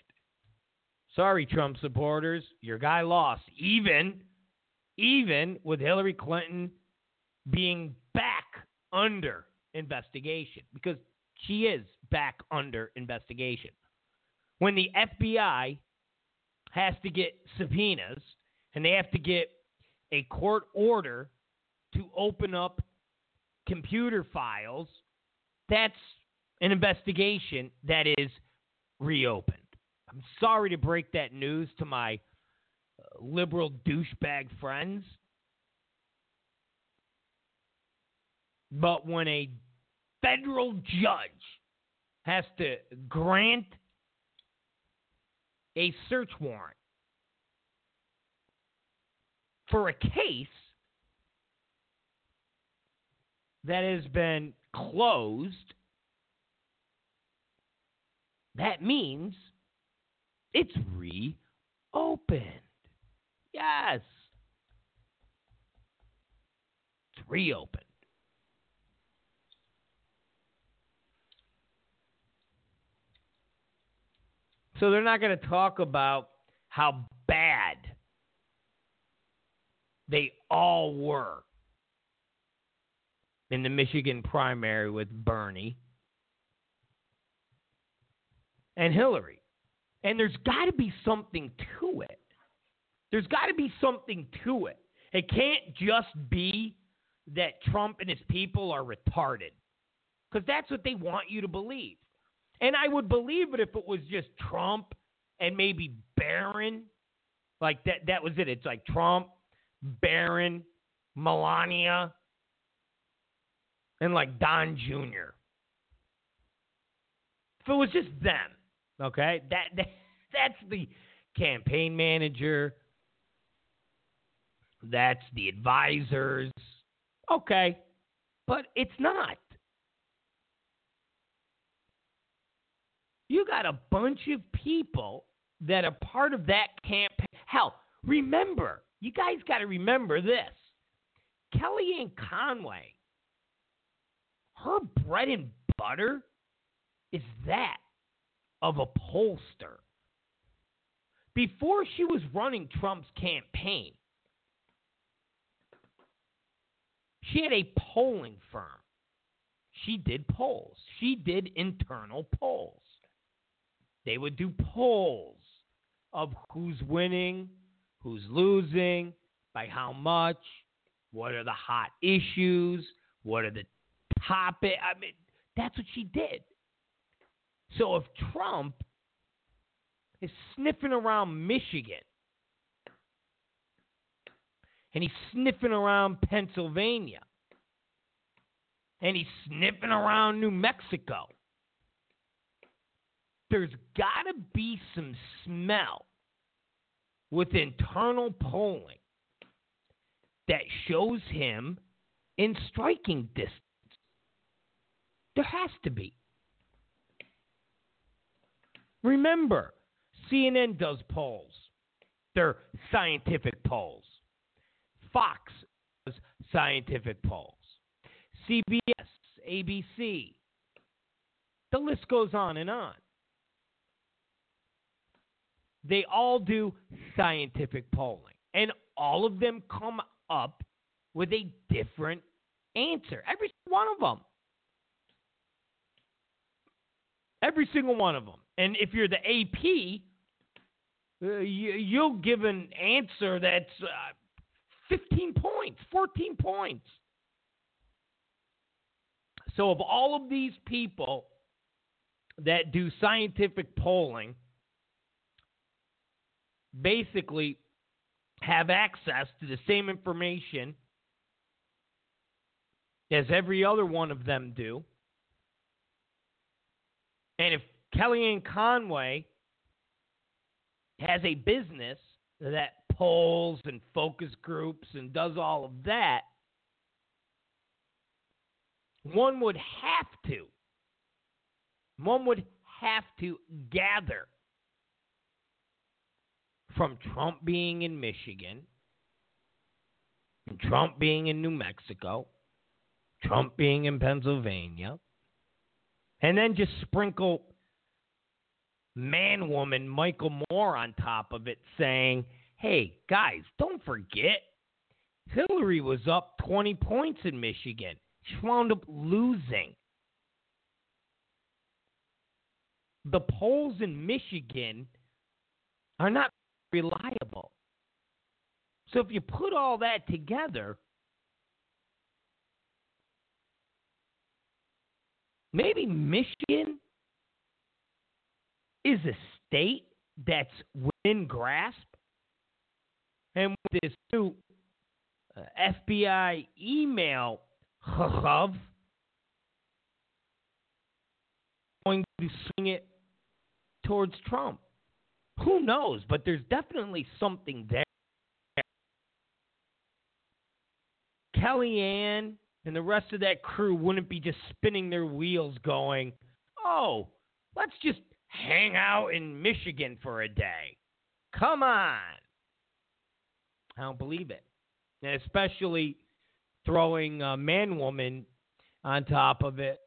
Sorry, Trump supporters. Your guy lost. Even with Hillary Clinton being back under investigation, because she is back under investigation. When the FBI has to get subpoenas and they have to get a court order to open up computer files, that's an investigation that is reopened. I'm sorry to break that news to my liberal douchebag friends. But when a federal judge has to grant a search warrant for a case that has been closed, that means it's reopened. Yes. It's reopened. So they're not going to talk about how bad They all were in the Michigan primary with Bernie and Hillary. And there's got to be something to it. There's got to be something to it. It can't just be that Trump and his people are retarded, because that's what they want you to believe. And I would believe it if it was just Trump and maybe Barron. Like that was it. It's like Trump, Barron, Melania, and like Don Jr. If it was just them, okay? That's the campaign manager. That's the advisors. Okay. But it's not. You got a bunch of people that are part of that campaign. Hell, remember, you guys got to remember this. Kellyanne Conway, her bread and butter is that of a pollster. Before she was running Trump's campaign, she had a polling firm. She did polls. She did internal polls. They would do polls of who's winning, who's losing, by how much, what are the hot issues, what are the topics. I mean, that's what she did. So if Trump is sniffing around Michigan and he's sniffing around Pennsylvania and he's sniffing around New Mexico, there's got to be some smell with internal polling that shows him in striking distance. There has to be. Remember, CNN does polls. They're scientific polls. Fox does scientific polls. CBS, ABC. The list goes on and on. They all do scientific polling, and all of them come up with a different answer. Every one of them. Every single one of them. And if you're the AP, you'll give an answer that's 15 points, 14 points. So of all of these people that do scientific polling, basically have access to the same information as every other one of them do. And if Kellyanne Conway has a business that polls and focus groups and does all of that, one would have to gather from Trump being in Michigan, and Trump being in New Mexico, Trump being in Pennsylvania, and then just sprinkle man-woman Michael Moore on top of it saying, hey, guys, don't forget, Hillary was up 20 points in Michigan. She wound up losing. The polls in Michigan are not reliable. So if you put all that together, maybe Michigan is a state that's within grasp. And with this new FBI email going to swing it towards Trump. Who knows? But there's definitely something there. Kellyanne and the rest of that crew wouldn't be just spinning their wheels going, oh, let's just hang out in Michigan for a day. Come on. I don't believe it. And especially throwing man-woman on top of it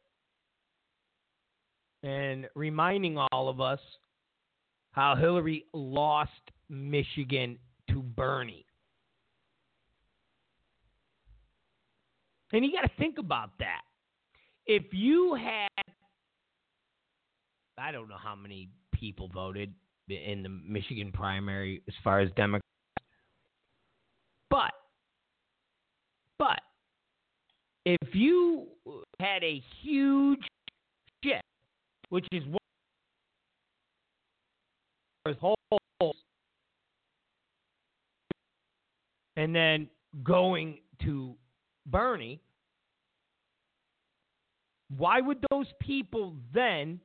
and reminding all of us how Hillary lost Michigan to Bernie. And you got to think about that. If you had, I don't know how many people voted in the Michigan primary as far as Democrats, but if you had a huge shift, which is what holes, and then going to Bernie, why would those people then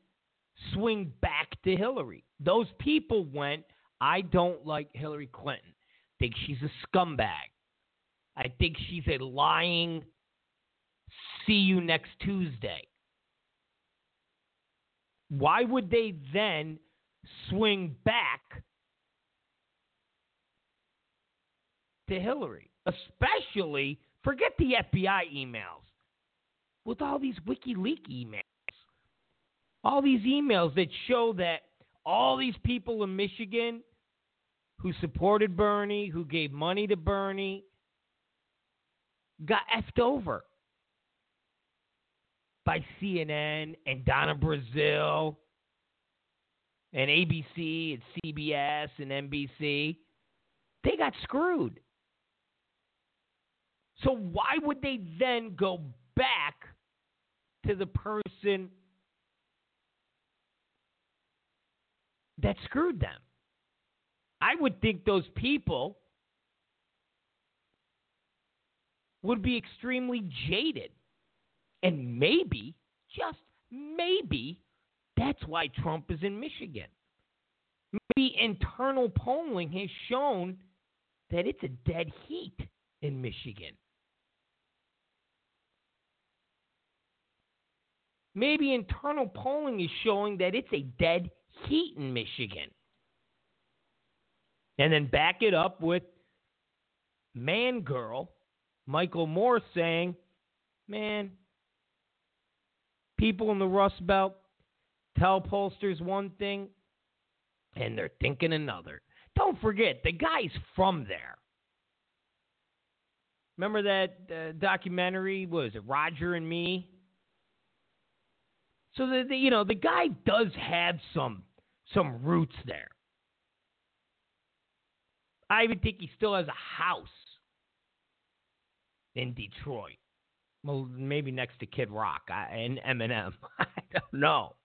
swing back to Hillary? Those people went, I don't like Hillary Clinton. I think she's a scumbag. I think she's a lying, see you next Tuesday. Why would they then swing back to Hillary? Especially, forget the FBI emails. With all these WikiLeaks emails, all these emails that show that all these people in Michigan who supported Bernie, who gave money to Bernie, got effed over by CNN and Donna Brazile and ABC and CBS and NBC. They got screwed. So why would they then go back to the person that screwed them? I would think those people would be extremely jaded. And maybe, just maybe, that's why Trump is in Michigan. Maybe internal polling has shown that it's a dead heat in Michigan. Maybe internal polling is showing that it's a dead heat in Michigan. And then back it up with Man Girl, Michael Moore, saying, man, people in the Rust Belt tell pollsters one thing and they're thinking another. Don't forget, the guy's from there. Remember that documentary, was it Roger and Me? So, the guy does have some roots there. I even think he still has a house in Detroit. Well, maybe next to Kid Rock and Eminem. I don't know.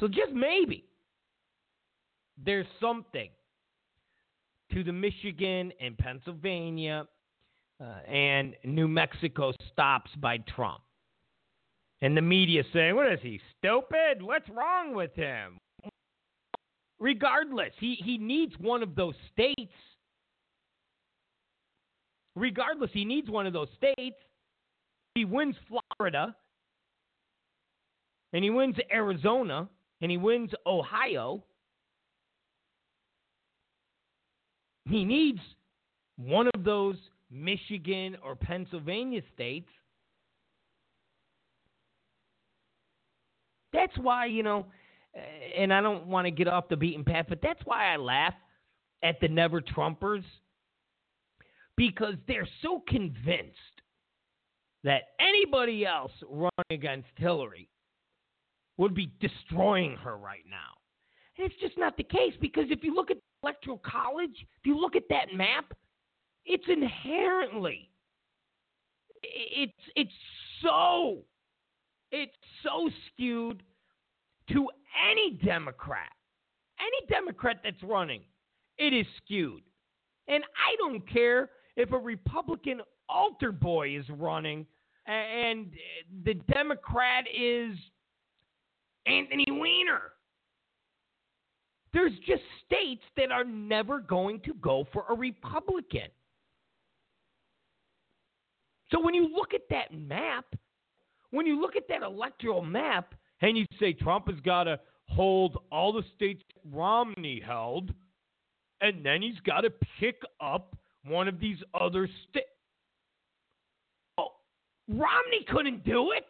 So just maybe there's something to the Michigan and Pennsylvania and New Mexico stops by Trump. And the media saying, what is he, stupid? What's wrong with him? Regardless, he needs one of those states. Regardless, he needs one of those states. He wins Florida, and he wins Arizona, and he wins Ohio. He needs one of those Michigan or Pennsylvania states. That's why, and I don't want to get off the beaten path, but that's why I laugh at the Never Trumpers, because they're so convinced that anybody else running against Hillary would be destroying her right now. And it's just not the case, because if you look at the Electoral College, if you look at that map, it's inherently, it's so skewed to any Democrat. Any Democrat that's running, it is skewed. And I don't care if a Republican altar boy is running and the Democrat is Anthony Weiner. There's just states that are never going to go for a Republican. So when you look at that map, when you look at that electoral map, and you say Trump has got to hold all the states Romney held, and then he's got to pick up one of these other states. Oh, Romney couldn't do it.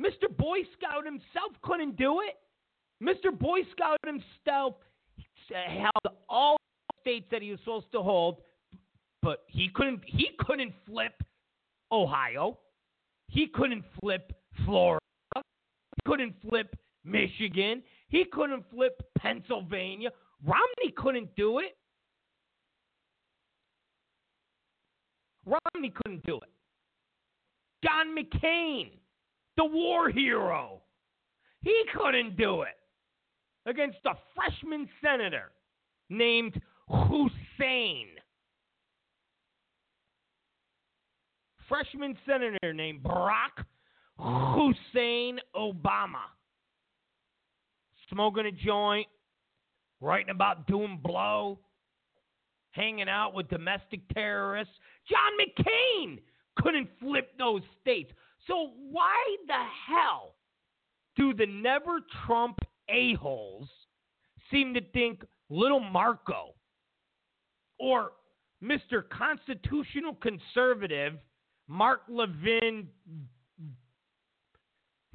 Mr. Boy Scout himself couldn't do it. Mr. Boy Scout himself held all the states that he was supposed to hold, but he couldn't flip Ohio. He couldn't flip Florida. He couldn't flip Michigan. He couldn't flip Pennsylvania. Romney couldn't do it. Romney couldn't do it. John McCain, the war hero, he couldn't do it against a freshman senator named Hussein. Freshman senator named Barack Hussein Obama. Smoking a joint, writing about doing blow, hanging out with domestic terrorists. John McCain couldn't flip those states. So why the hell do the never-Trump a-holes seem to think little Marco or Mr. Constitutional Conservative Mark Levin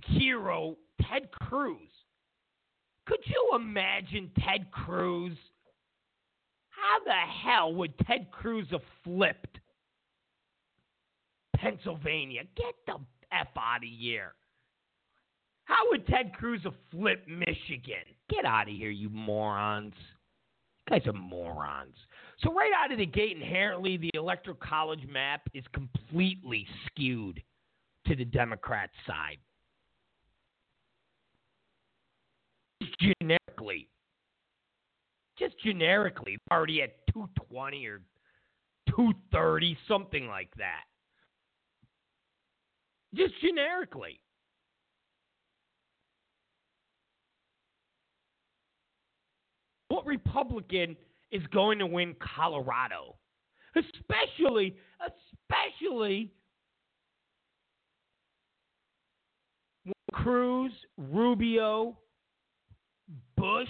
hero Ted Cruz? Could you imagine Ted Cruz? How the hell would Ted Cruz have flipped Pennsylvania? Get the F out of here. How would Ted Cruz have flipped Michigan? Get out of here, you morons. You guys are morons. So right out of the gate, inherently, the Electoral College map is completely skewed to the Democrat side. Just generically, already at 220 or 230, something like that. Just generically. What Republican is going to win Colorado? Especially when Cruz, Rubio, Bush,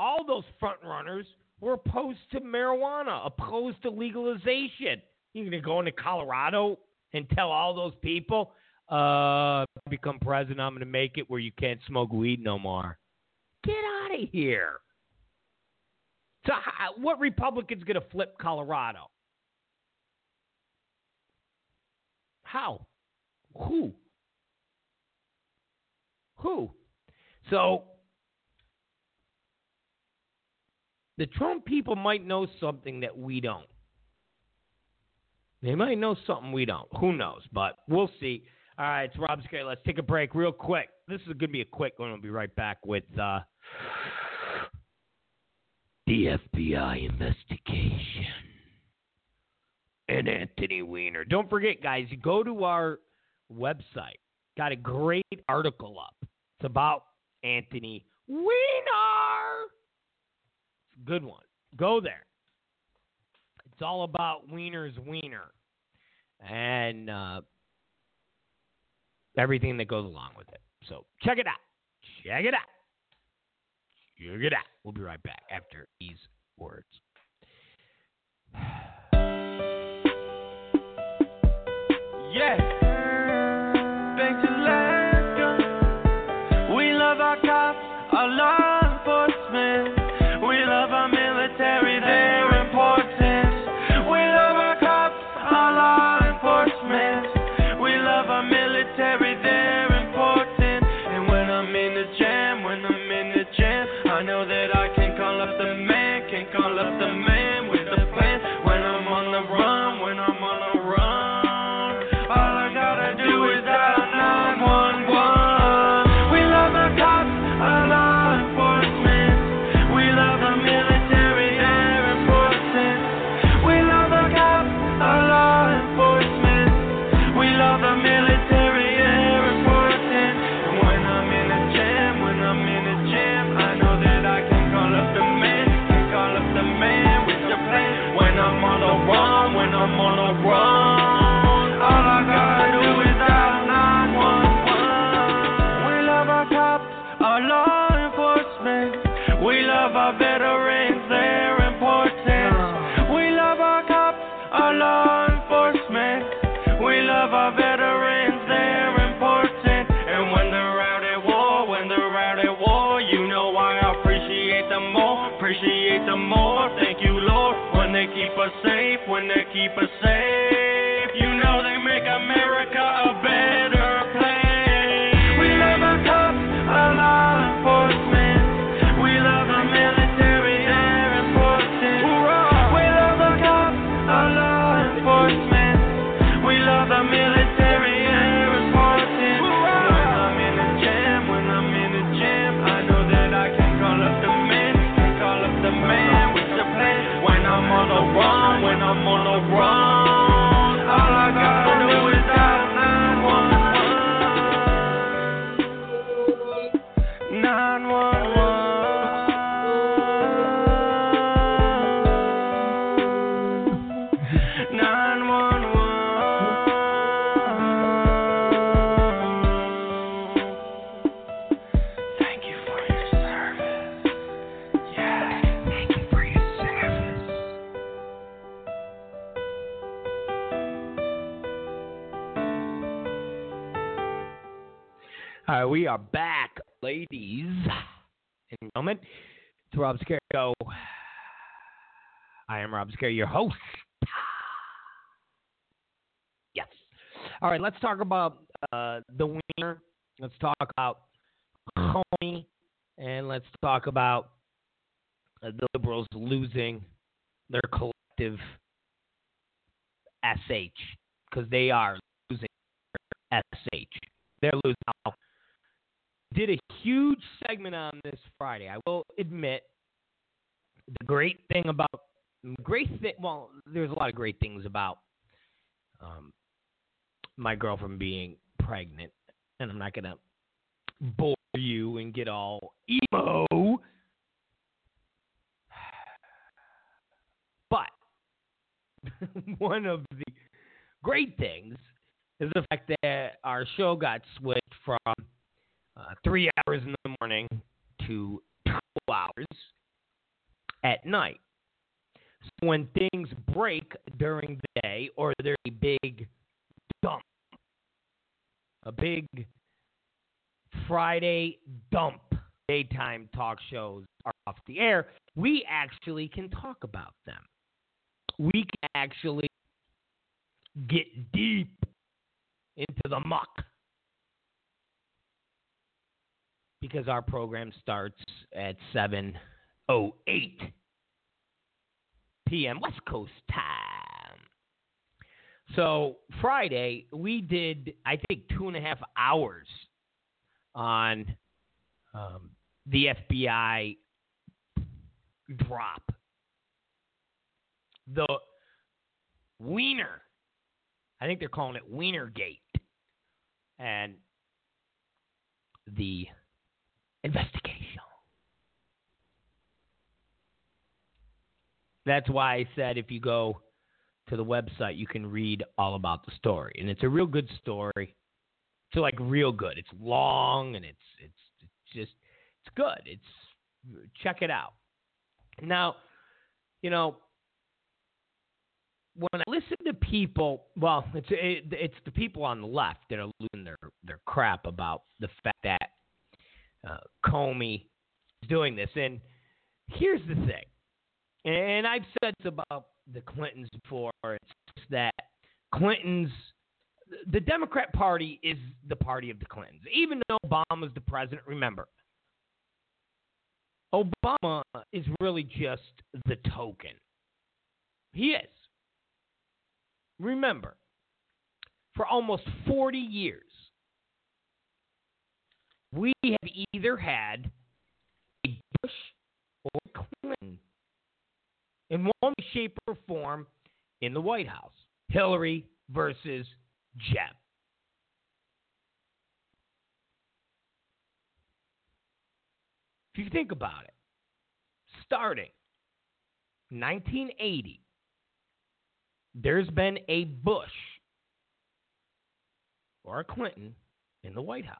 all those front runners were opposed to marijuana, opposed to legalization. You're going to go into Colorado and tell all those people, become president, I'm going to make it where you can't smoke weed no more. Get out of here. So what Republican's going to flip Colorado? How? Who? So the Trump people might know something that we don't. They might know something we don't. Who knows? But we'll see. All right, it's Rob Zicari. Let's take a break real quick. This is going to be a quick one. We'll be right back with the FBI investigation and Anthony Weiner. Don't forget, guys, you go to our website. Got a great article up. It's about Anthony Weiner. Good one. Go there. It's all about Weiner's Weiner and everything that goes along with it. So check it out. We'll be right back after these words. Yes. Thanks a lot. We love our cops a lot. Appreciate them more, thank you, Lord. When they they keep us safe, when they keep us safe. You know they make America a better place. We love our cops, our law enforcement. We love our military, air and forces. We love our cops, our law enforcement. We love our military, air and forces. When I'm in a jam, I know that I can call up the men, When I'm on the run, all I gotta do is dial 911, 911, 911. Thank you for your service. Yeah, thank you for your service. We are back, ladies and gentlemen. It's Rob Zicari. I am Rob Zicari, your host. Yes. All right, let's talk about the winner. Let's talk about Comey. And let's talk about the liberals losing their collective SH. Because they are losing their SH. They're losing out. Did a huge segment on this Friday. I will admit the great thing about well, there's a lot of great things about my girlfriend being pregnant, and I'm not gonna bore you and get all emo. But one of the great things is the fact that our show got switched from 3 hours in the morning to 2 hours at night. So when things break during the day, or there's a big dump, a big Friday dump, daytime talk shows are off the air, we actually can talk about them. We can actually get deep into the muck. Because our program starts at 7:08 p.m. West Coast time. So Friday, we did, I think, 2.5 hours on the FBI drop. The Weiner. I think they're calling it Weinergate. And the investigation. That's why I said if you go to the website, you can read all about the story. And it's a real good story. It's like real good. It's long and it's just, it's good. It's, check it out. Now, you know, when I listen to people, well, it's the people on the left that are losing their crap about the fact that Comey is doing this. And here's the thing, and I've said this about the Clintons before, it's that Clintons, the Democrat Party is the party of the Clintons. Even though Obama's the president, remember, Obama is really just the token. He is. Remember, for almost 40 years, we have either had a Bush or a Clinton in one shape or form in the White House. Hillary versus Jeb. If you think about it, starting 1980, there's been a Bush or a Clinton in the White House.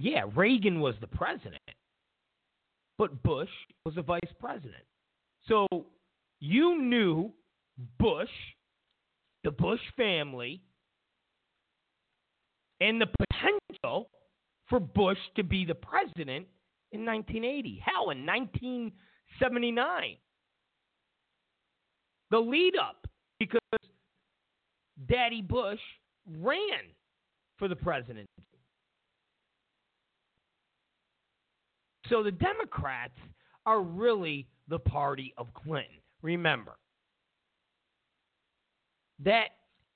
Yeah, Reagan was the president, but Bush was the vice president. So you knew Bush, the Bush family, and the potential for Bush to be the president in 1980. Hell, in 19 79. The lead up, because Daddy Bush ran for the presidency. So the Democrats are really the party of Clinton. Remember, that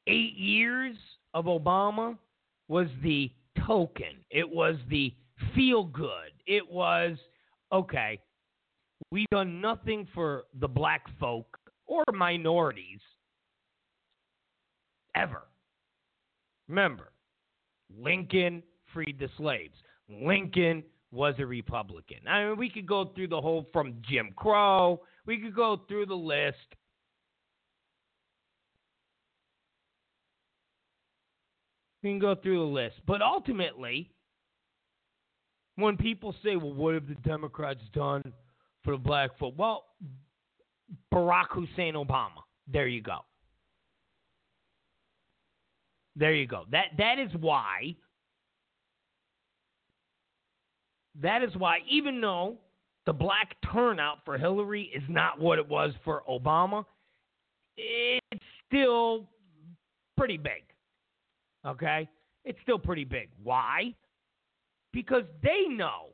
8 years of Obama was the token. It was the feel good. It was, okay, we've done nothing for the black folk or minorities ever. Remember, Lincoln freed the slaves. Lincoln was a Republican. I mean, we could go through the whole, from Jim Crow. We could go through the list. We can go through the list. But ultimately, when people say, well, what have the Democrats done for the black folk? Well, Barack Hussein Obama. There you go. There you go. That is why, even though the black turnout for Hillary is not what it was for Obama, it's still pretty big. Okay? It's still pretty big. Why? Because they know,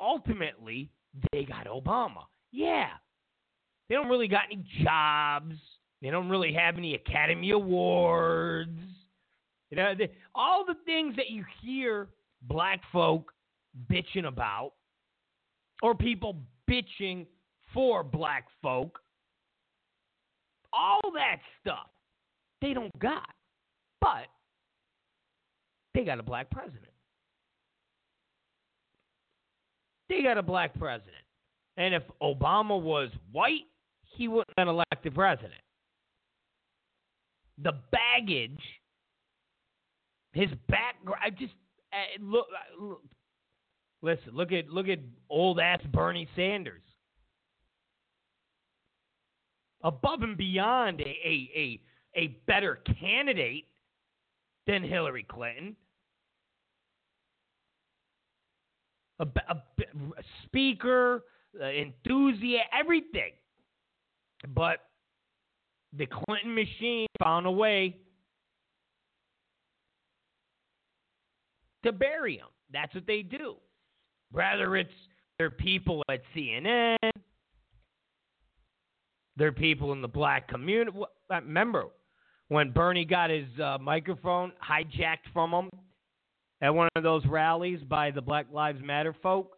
ultimately, they got Obama. Yeah. They don't really got any jobs. They don't really have any Academy Awards. You know, all the things that you hear black folk bitching about, or people bitching for black folk, all that stuff, they don't got. But they got a black president. They got a black president. And if Obama was white, he wouldn't have been elected president. The baggage, his background, Listen, look at old ass Bernie Sanders. Above and beyond a better candidate than Hillary Clinton. A speaker, enthusiast, everything. But the Clinton machine found a way to bury him. That's what they do. Rather it's their people at CNN, their people in the black community. I remember when Bernie got his microphone hijacked from him at one of those rallies by the Black Lives Matter folk.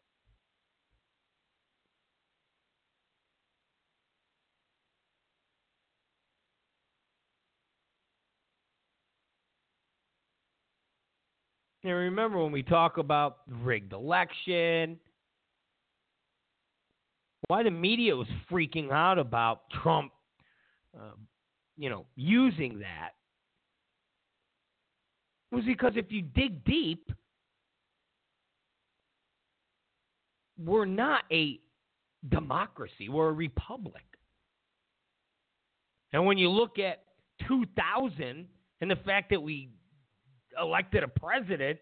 And remember when we talk about rigged election, why the media was freaking out about Trump, using that, was because if you dig deep, we're not a democracy, we're a republic. And when you look at 2000 and the fact that we elected a president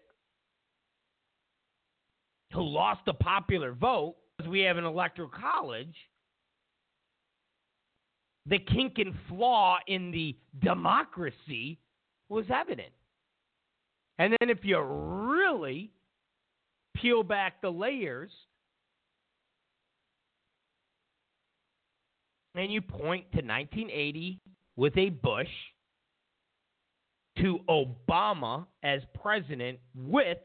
who lost the popular vote because we have an electoral college, the kink and flaw in the democracy was evident. And then if you really peel back the layers and you point to 1980 with a Bush, to Obama as president with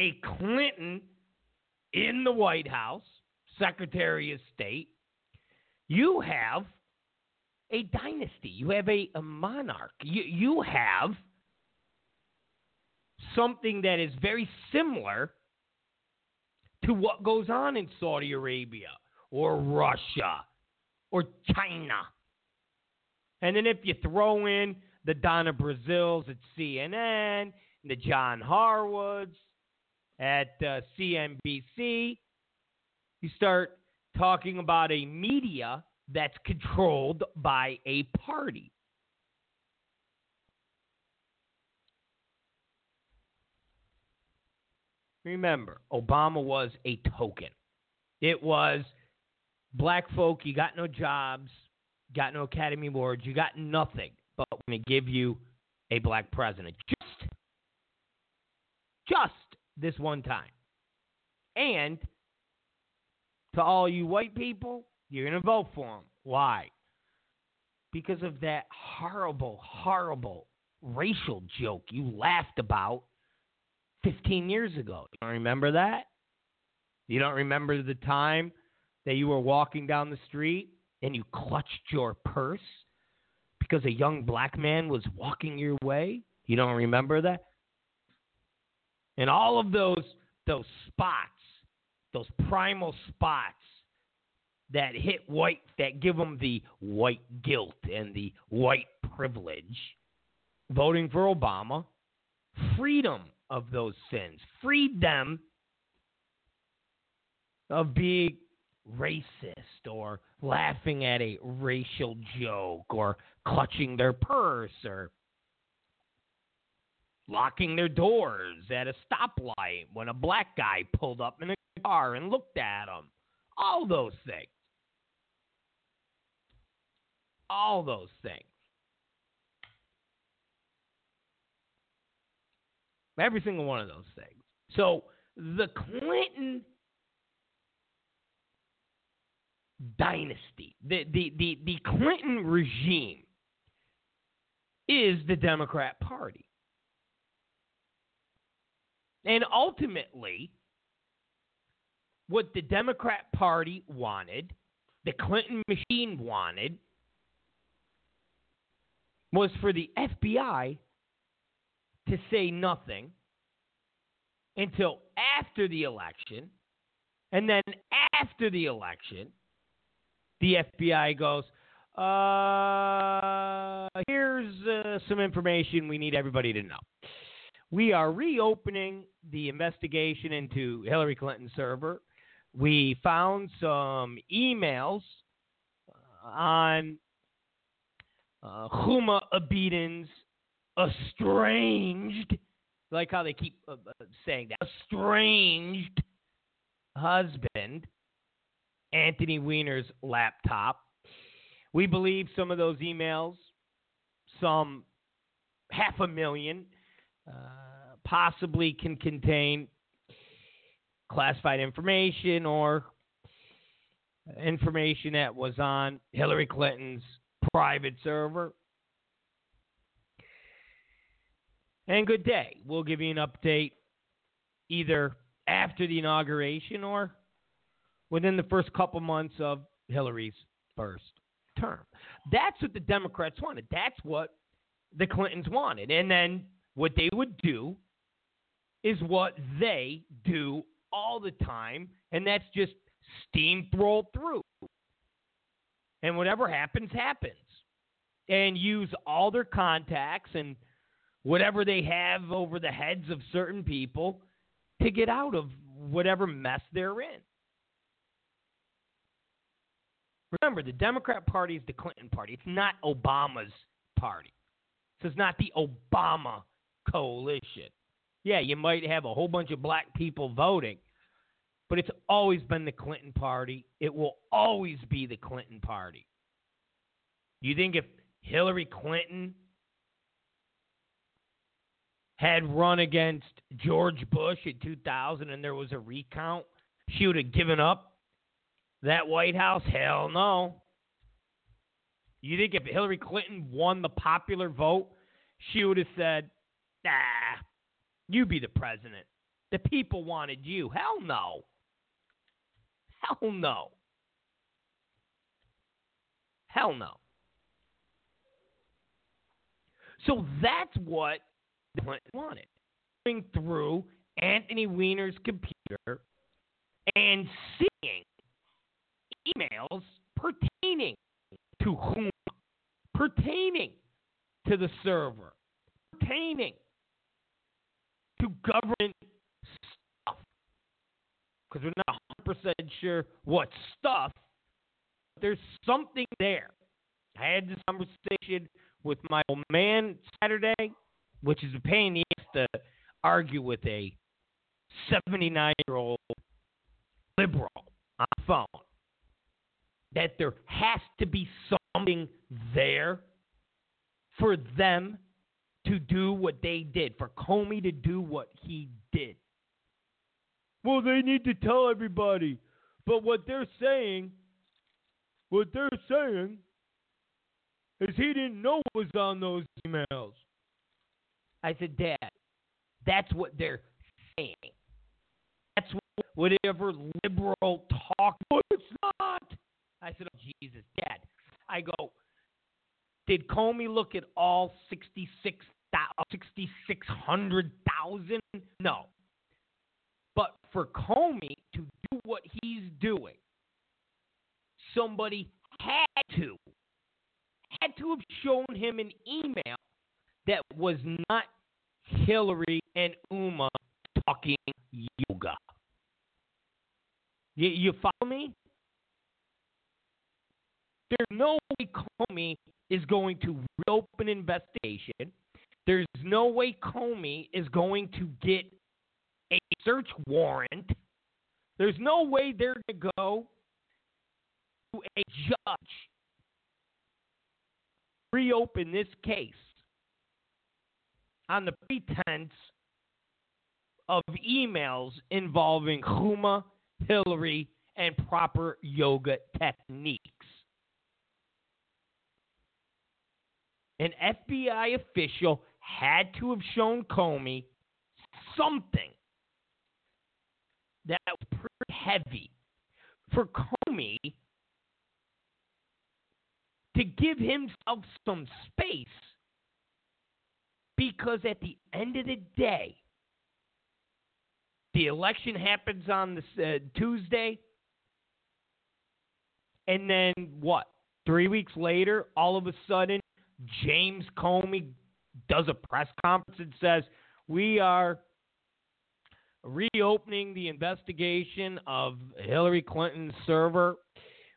a Clinton in the White House, Secretary of State, you have a dynasty. You have a monarch. You have something that is very similar to what goes on in Saudi Arabia or Russia or China. And then if you throw in the Donna Braziles at CNN, the John Harwoods at CNBC. You start talking about a media that's controlled by a party. Remember, Obama was a token. It was black folk, you got no jobs, got no Academy Awards, you got nothing, but we're going to give you a black president. Just this one time. And to all you white people, you're going to vote for him. Why? Because of that horrible, horrible racial joke you laughed about 15 years ago. You don't remember that? You don't remember the time that you were walking down the street and you clutched your purse because a young black man was walking your way? You don't remember that? And all of those spots, those primal spots that hit white, that give them the white guilt and the white privilege, voting for Obama, freedom of those sins, freed them of being racist or laughing at a racial joke or clutching their purse or locking their doors at a stoplight when a black guy pulled up in a car and looked at them. All those things. All those things. Every single one of those things. So the Clinton dynasty, the Clinton regime is the Democrat Party. And ultimately, what the Democrat Party wanted, the Clinton machine wanted, was for the FBI to say nothing until after the election. And then after the election, the FBI goes, here's some information we need everybody to know. We are reopening the investigation into Hillary Clinton's server. We found some emails on Huma Abedin's estranged, like how they keep saying that, estranged husband, Anthony Weiner's laptop. We believe some of those emails, some 500,000, possibly can contain classified information or information that was on Hillary Clinton's private server. And good day. We'll give you an update either after the inauguration or within the first couple months of Hillary's first term. That's what the Democrats wanted. That's what the Clintons wanted. And then what they would do is what they do all the time, and that's just steamroll through. And whatever happens, happens. And use all their contacts and whatever they have over the heads of certain people to get out of whatever mess they're in. Remember, the Democrat Party is the Clinton Party. It's not Obama's party. So it's not the Obama coalition. Yeah, you might have a whole bunch of black people voting, but it's always been the Clinton Party. It will always be the Clinton Party. You think if Hillary Clinton had run against George Bush in 2000 and there was a recount, she would have given up that White House? Hell no. You think if Hillary Clinton won the popular vote, she would have said, nah, you be the president. The people wanted you. Hell no. Hell no. Hell no. So that's what Clinton wanted. Going through Anthony Weiner's computer and seeing emails pertaining to whom, pertaining to the server, pertaining to government stuff, because we're not 100% sure what stuff, but there's something there. I had this conversation with my old man Saturday, which is a pain. He has to argue with a 79-year-old liberal on the phone. that there has to be something there for them to do what they did, for Comey to do what he did. Well, they need to tell everybody. But what they're saying is he didn't know what was on those emails. I said, Dad, that's what they're saying. That's what whatever liberal talk. No, it's not. I said, oh, Jesus, Dad. I go, did Comey look at all 6,600,000? No. But for Comey to do what he's doing, somebody had to have shown him an email that was not Hillary and Uma talking yoga. You follow me? There's no way Comey is going to reopen an investigation. There's no way Comey is going to get a search warrant. There's no way they're going to go to a judge, reopen this case on the pretense of emails involving Huma, Hillary, and proper yoga techniques. An FBI official had to have shown Comey something that was pretty heavy for Comey to give himself some space, because at the end of the day, the election happens on Tuesday, and then what? 3 weeks later, all of a sudden, James Comey does a press conference and says, we are reopening the investigation of Hillary Clinton's server.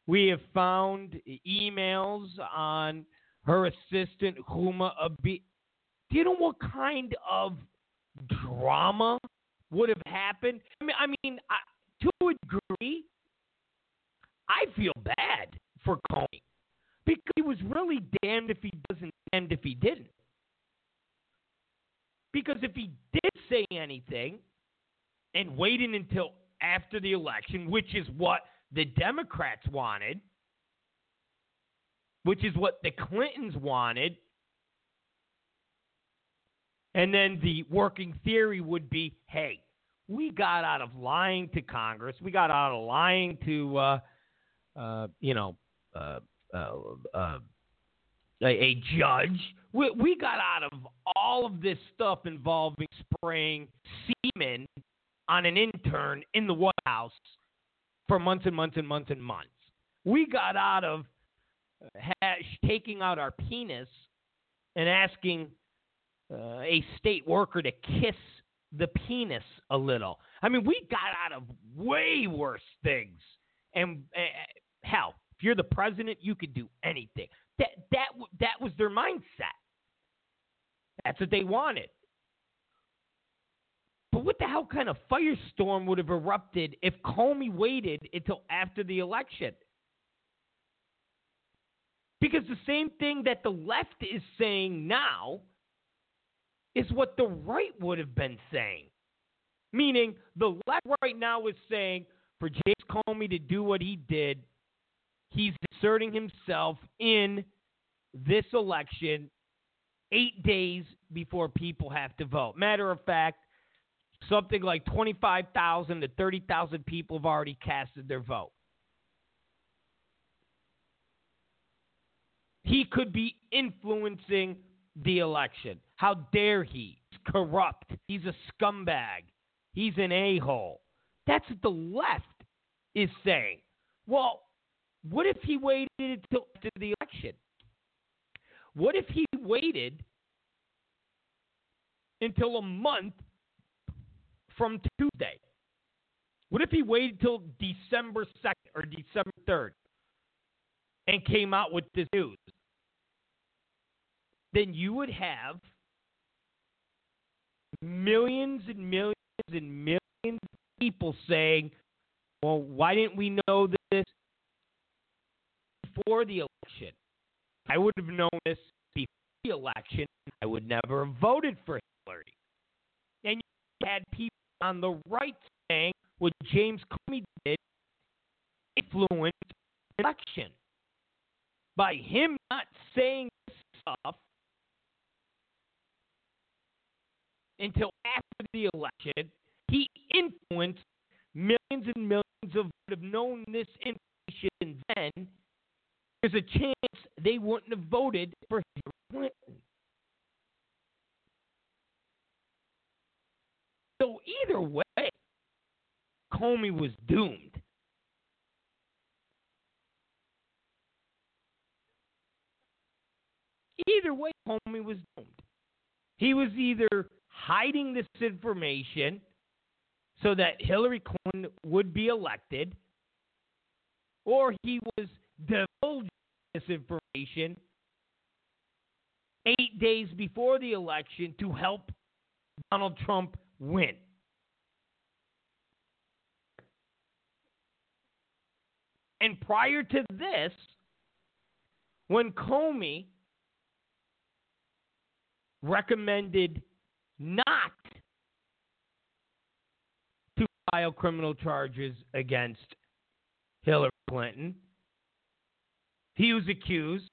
We have found emails on her assistant, Huma Abedin. Do you know what kind of drama would have happened? I mean, to a degree, I feel bad for Comey, because he was really damned if he doesn't, damned if he didn't. Because if he did say anything and waited until after the election, which is what the Democrats wanted, which is what the Clintons wanted, and then the working theory would be, hey, we got out of lying to Congress, we got out of lying to, a judge. We got out of all of this stuff involving spraying semen on an intern in the White House for months and months and months and months. We got out of taking out our penis and asking a state worker to kiss the penis a little. I mean, we got out of way worse things. And hell, if you're the president, you could do anything. That was their mindset. That's what they wanted. But what the hell kind of firestorm would have erupted if Comey waited until after the election? Because the same thing that the left is saying now is what the right would have been saying. Meaning, the left right now is saying for James Comey to do what he did, he's inserting himself in this election 8 days before people have to vote. Matter of fact, something like 25,000 to 30,000 people have already casted their vote. He could be influencing the election. How dare he? He's corrupt. He's a scumbag. He's an a-hole. That's what the left is saying. Well, what if he waited until after the election? What if he waited until a month from Tuesday? What if he waited till December 2nd or December 3rd and came out with this news? Then you would have millions and millions and millions of people saying, well, why didn't we know this? before the election. I would have known this before the election. I would never have voted for Hillary. And you had people on the right saying what James Comey did influenced the election. By him not saying this stuff until after the election, he influenced millions and millions of people would have known this information then. There's a chance they wouldn't have voted for Hillary Clinton. So either way, Comey was doomed. Either way, Comey was doomed. He was either hiding this information so that Hillary Clinton would be elected, or he was divulging this information 8 days before the election to help Donald Trump win. And prior to this, when Comey recommended not to file criminal charges against Hillary Clinton, he was accused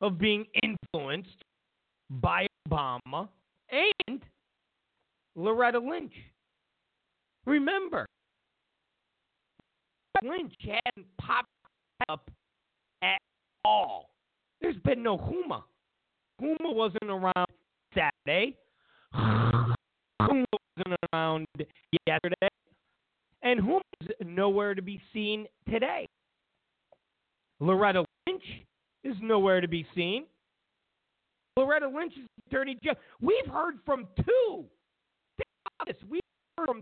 of being influenced by Obama and Loretta Lynch. Remember, Lynch hadn't popped up at all. There's been no Huma. Huma wasn't around Saturday. Huma wasn't around yesterday. And Huma's nowhere to be seen today. Loretta Lynch is nowhere to be seen. Loretta Lynch is Attorney General. We've heard from two. Think about this. We've heard from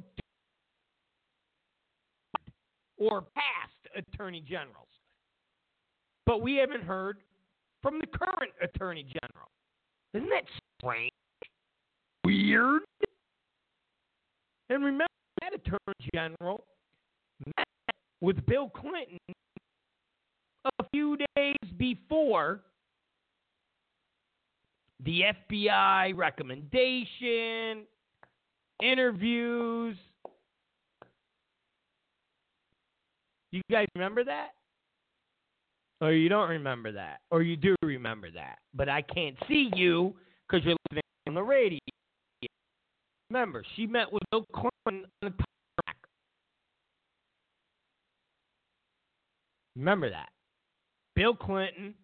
two or past Attorney Generals. But we haven't heard from the current Attorney General. Isn't that strange? Weird? And remember, that Attorney General met with Bill Clinton a few days before the FBI recommendation, interviews. You guys remember that? Or you don't remember that? Or you do remember that, but I can't see you because you're listening on the radio. Remember, she met with Bill Clinton on the tarmac. Remember that. Bill Clinton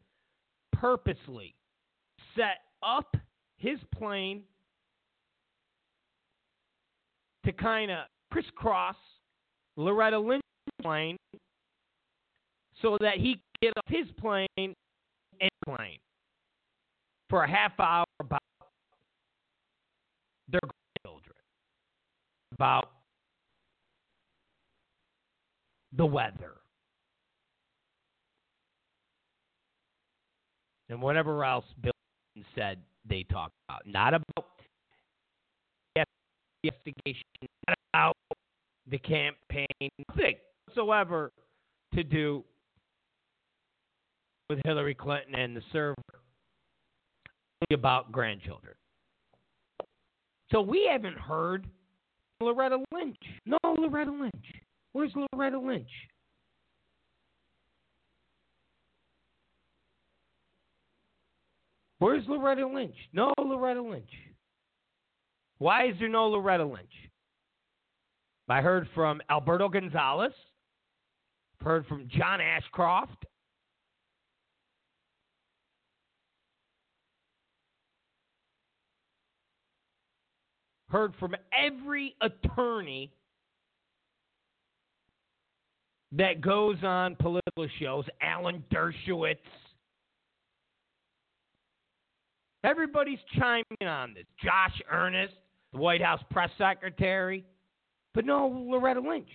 purposely set up his plane to kind of crisscross Loretta Lynch's plane so that he could get off his plane and plane for a half hour about their grandchildren, about the weather, and whatever else Bill said they talked about. Not about the investigation, not about the campaign, nothing whatsoever to do with Hillary Clinton and the server. Only about grandchildren. So we haven't heard Loretta Lynch. No Loretta Lynch. Where's Loretta Lynch? Where's Loretta Lynch? No Loretta Lynch. Why is there no Loretta Lynch? I heard from Alberto Gonzalez. I've heard from John Ashcroft. Heard from every attorney that goes on political shows. Alan Dershowitz. Everybody's chiming in on this. Josh Earnest, the White House press secretary. But no Loretta Lynch.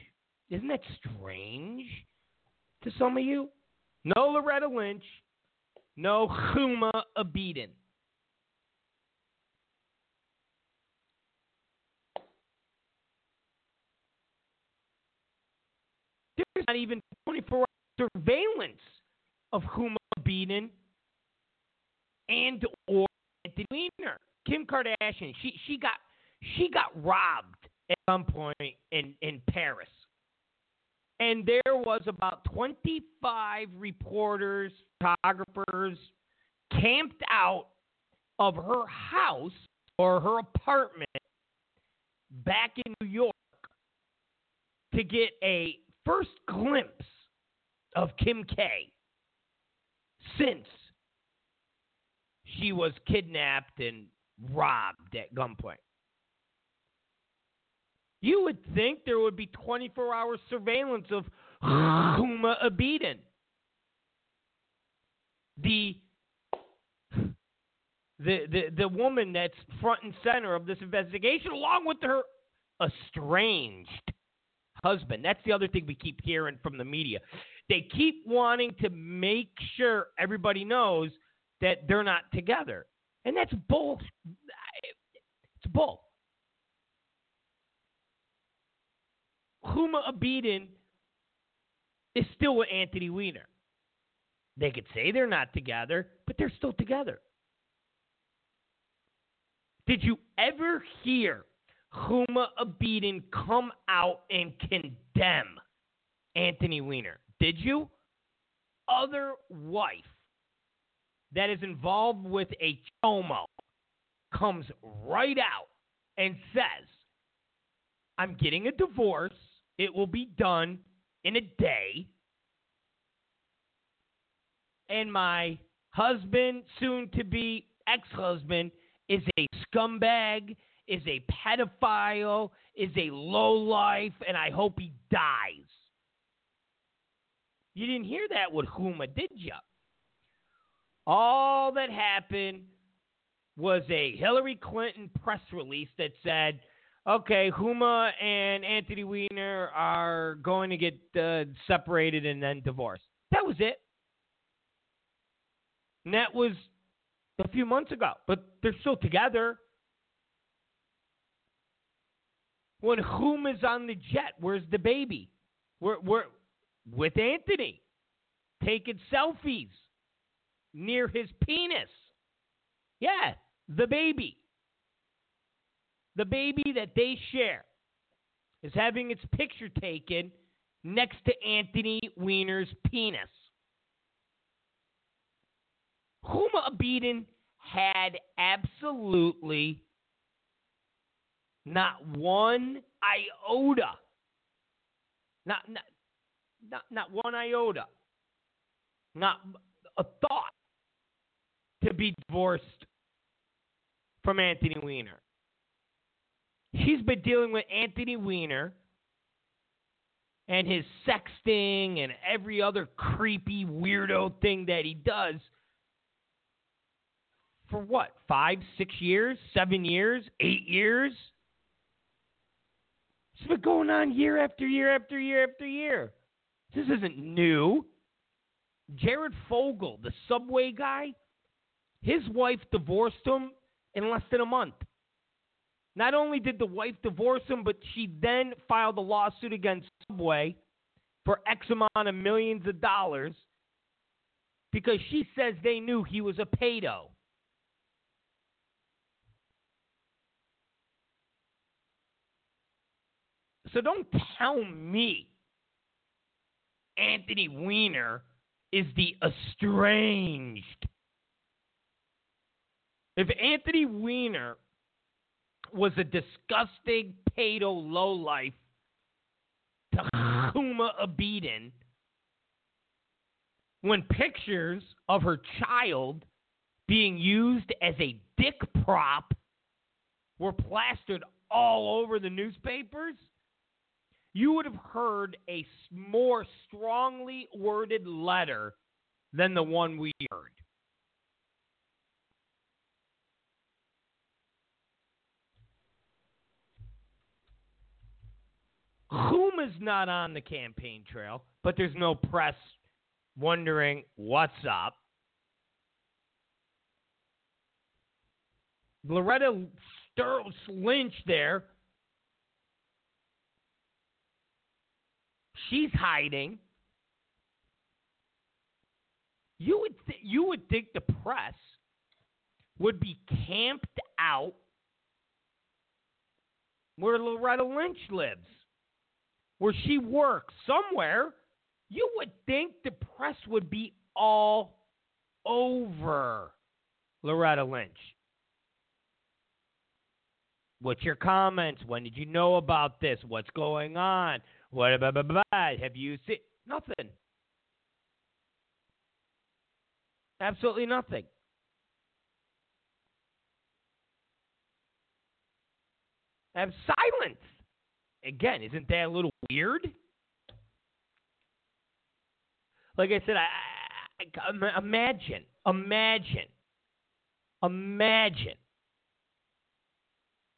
Isn't that strange to some of you? No Loretta Lynch. No Huma Abedin. There's not even 24-hour surveillance of Huma Abedin and or Anthony Weiner. Kim Kardashian, she got robbed at some point in Paris. And there was about 25 reporters, photographers camped out of her house or her apartment back in New York to get a first glimpse of Kim K since she was kidnapped and robbed at gunpoint. You would think there would be 24-hour surveillance of Huma Abedin, the woman that's front and center of this investigation, along with her estranged husband. That's the other thing we keep hearing from the media. They keep wanting to make sure everybody knows that they're not together. And that's bull. It's bull. Huma Abedin is still with Anthony Weiner. They could say they're not together, but they're still together. Did you ever hear Huma Abedin come out and condemn Anthony Weiner? Did you? Other wife that is involved with a chomo comes right out and says, I'm getting a divorce. It will be done in a day. And my husband, soon to be ex-husband, is a scumbag, is a pedophile, is a lowlife, and I hope he dies. You didn't hear that with Huma, did you? All that happened was a Hillary Clinton press release that said, okay, Huma and Anthony Weiner are going to get separated and then divorced. That was it. And that was a few months ago, but they're still together. When Huma's on the jet, where's the baby? We're with Anthony, taking selfies near his penis. Yeah, the baby. The baby that they share is having its picture taken next to Anthony Weiner's penis. Huma Abedin had absolutely not one iota, not one iota, not a thought to be divorced from Anthony Weiner. She's been dealing with Anthony Weiner and his sexting and every other creepy weirdo thing that he does for what, 5, 6 years, 7 years, 8 years? It's been going on year after year after year after year. This isn't new. Jared Fogle, the Subway guy, his wife divorced him in less than a month. Not only did the wife divorce him, but she then filed a lawsuit against Subway for X amount of millions of dollars because she says they knew he was a pedo. So don't tell me Anthony Weiner is the estranged. If Anthony Weiner was a disgusting pedo lowlife to Huma Abedin, when pictures of her child being used as a dick prop were plastered all over the newspapers, you would have heard a more strongly worded letter than the one we heard. Huma's not on the campaign trail, but there's no press wondering what's up. Loretta Lynch there, she's hiding. You would think the press would be camped out where Loretta Lynch lives, where she works, somewhere. You would think the press would be all over Loretta Lynch. What's your comments? When did you know about this? What's going on? What blah, blah, blah, blah. Have you seen? Nothing. Absolutely nothing. Have silence. Again, isn't that a little weird? Like I said, I imagine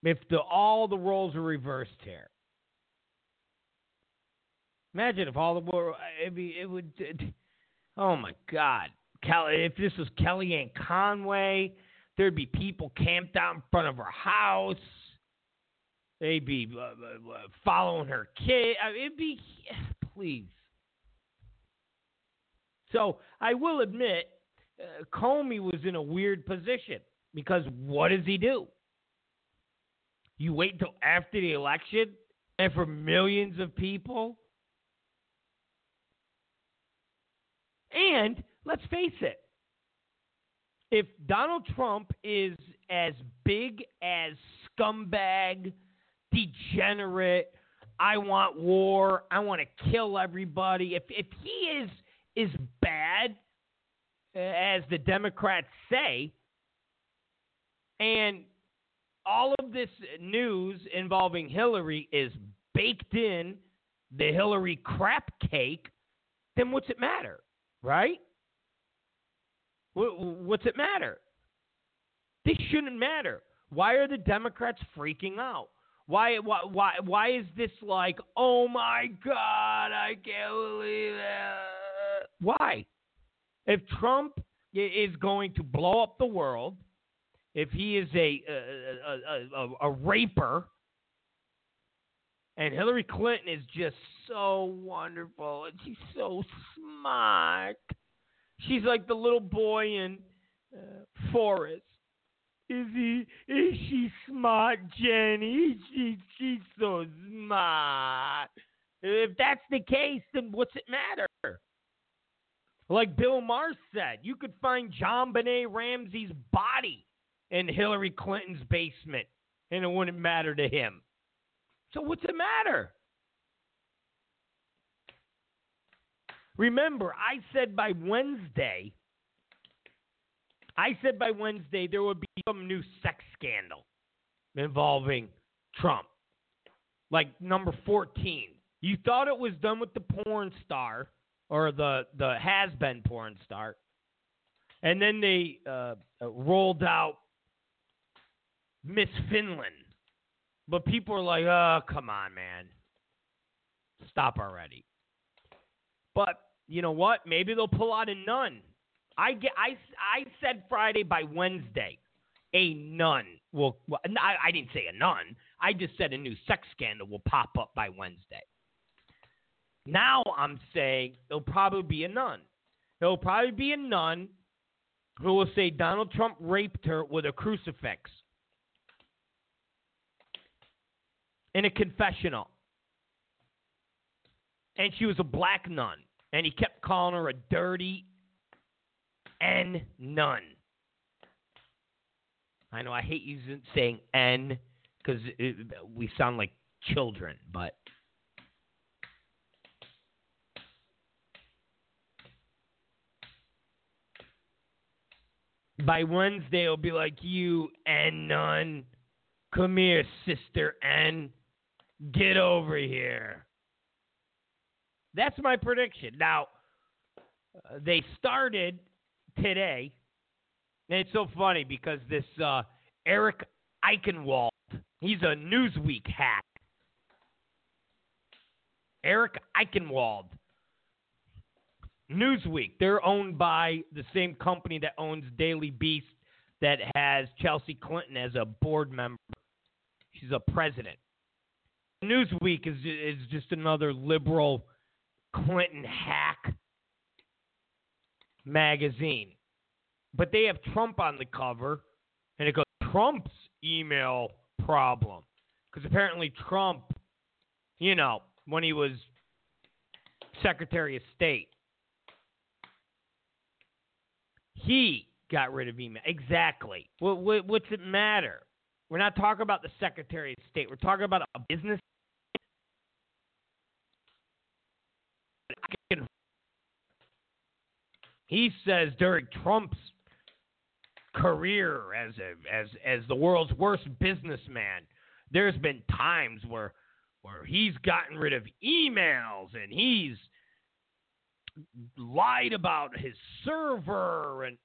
if all the roles are reversed here. Imagine if all the roles, oh my God. If this was Kellyanne Conway, there'd be people camped out in front of her house. They'd be following her kid. Please. So I will admit, Comey was in a weird position because what does he do? You wait until after the election and for millions of people? And let's face it, if Donald Trump is as big as scumbag, degenerate, I want war, I want to kill everybody, if he is as bad as the Democrats say, and all of this news involving Hillary is baked in the Hillary crap cake, then what's it matter, right? What's it matter? This shouldn't matter. Why are the Democrats freaking out? Why is this like, oh my God, I can't believe it? Why? If Trump is going to blow up the world, if he is a raper, and Hillary Clinton is just so wonderful, and she's so smart. She's like the little boy in Forrest. Is she smart, Jenny? She's so smart. If that's the case, then what's it matter? Like Bill Maher said, you could find JonBenet Ramsey's body in Hillary Clinton's basement, and it wouldn't matter to him. So what's it matter? Remember, I said by Wednesday there would be some new sex scandal involving Trump. Like number 14. You thought it was done with the porn star or the has-been porn star. And then they rolled out Miss Finland. But people are like, oh, come on, man. Stop already. But you know what? Maybe they'll pull out a nun. I said Friday by Wednesday, a nun will. Well, I didn't say a nun. I just said a new sex scandal will pop up by Wednesday. Now I'm saying there'll probably be a nun. There'll probably be a nun who will say Donald Trump raped her with a crucifix in a confessional. And she was a black nun. And he kept calling her a dirty N nun. I know I hate using saying N because we sound like children, but by Wednesday it'll be like, you N nun, come here, sister N, get over here. That's my prediction. Now, they started today, and it's so funny because this Eric Eichenwald, he's a Newsweek hack. Eric Eichenwald, Newsweek, they're owned by the same company that owns Daily Beast that has Chelsea Clinton as a board member. She's a president. Newsweek is just another liberal Clinton hack magazine. But they have Trump on the cover, and it goes, Trump's email problem. Because apparently Trump, you know, when he was Secretary of State, he got rid of email. Exactly. What's it matter? We're not talking about the Secretary of State. We're talking about a business. He says during Trump's career as the world's worst businessman, there's been times where he's gotten rid of emails and he's lied about his server. And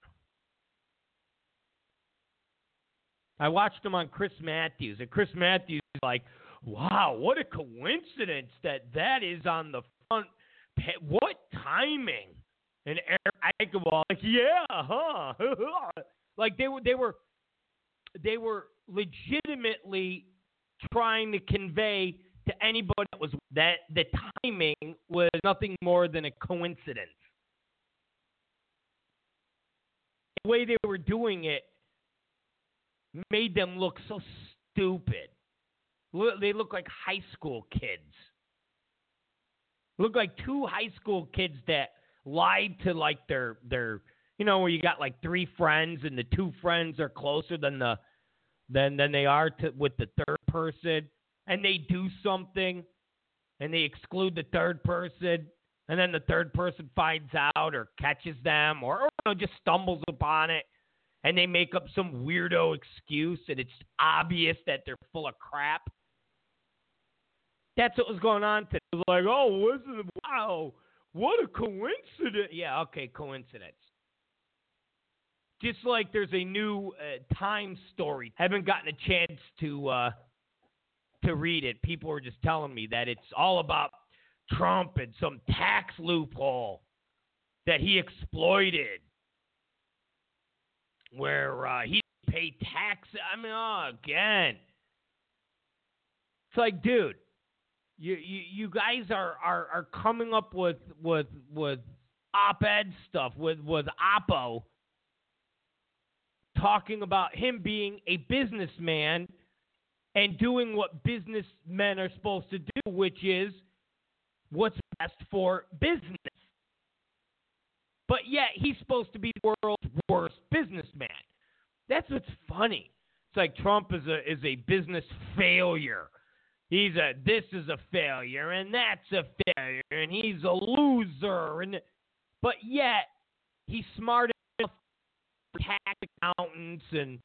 I watched him on Chris Matthews, and Chris Matthews is like, wow, what a coincidence that is on the front. What timing? And Eric Eichenwald, like, yeah, huh? Like they were legitimately trying to convey to anybody that the timing was nothing more than a coincidence. The way they were doing it made them look so stupid. They look like high school kids. Look like two high school kids that lied to, like, their you know, where you got like three friends and the two friends are closer than they are to with the third person, and they do something and they exclude the third person, and then the third person finds out or catches them or you know, just stumbles upon it, and they make up some weirdo excuse, and it's obvious that they're full of crap. That's what was going on today. It was like, oh, this is, wow, what a coincidence. Yeah, okay, coincidence. Just like there's a new Time story. Haven't gotten a chance to read it. People are just telling me that it's all about Trump and some tax loophole that he exploited where he didn't pay tax. I mean, oh, again. It's like, dude. You guys are coming up with op-ed stuff, with Oppo, talking about him being a businessman and doing what businessmen are supposed to do, which is what's best for business. But yet he's supposed to be the world's worst businessman. That's what's funny. It's like Trump is a business failure. This is a failure, and that's a failure, and he's a loser, but yet he's smart enough for tax accountants and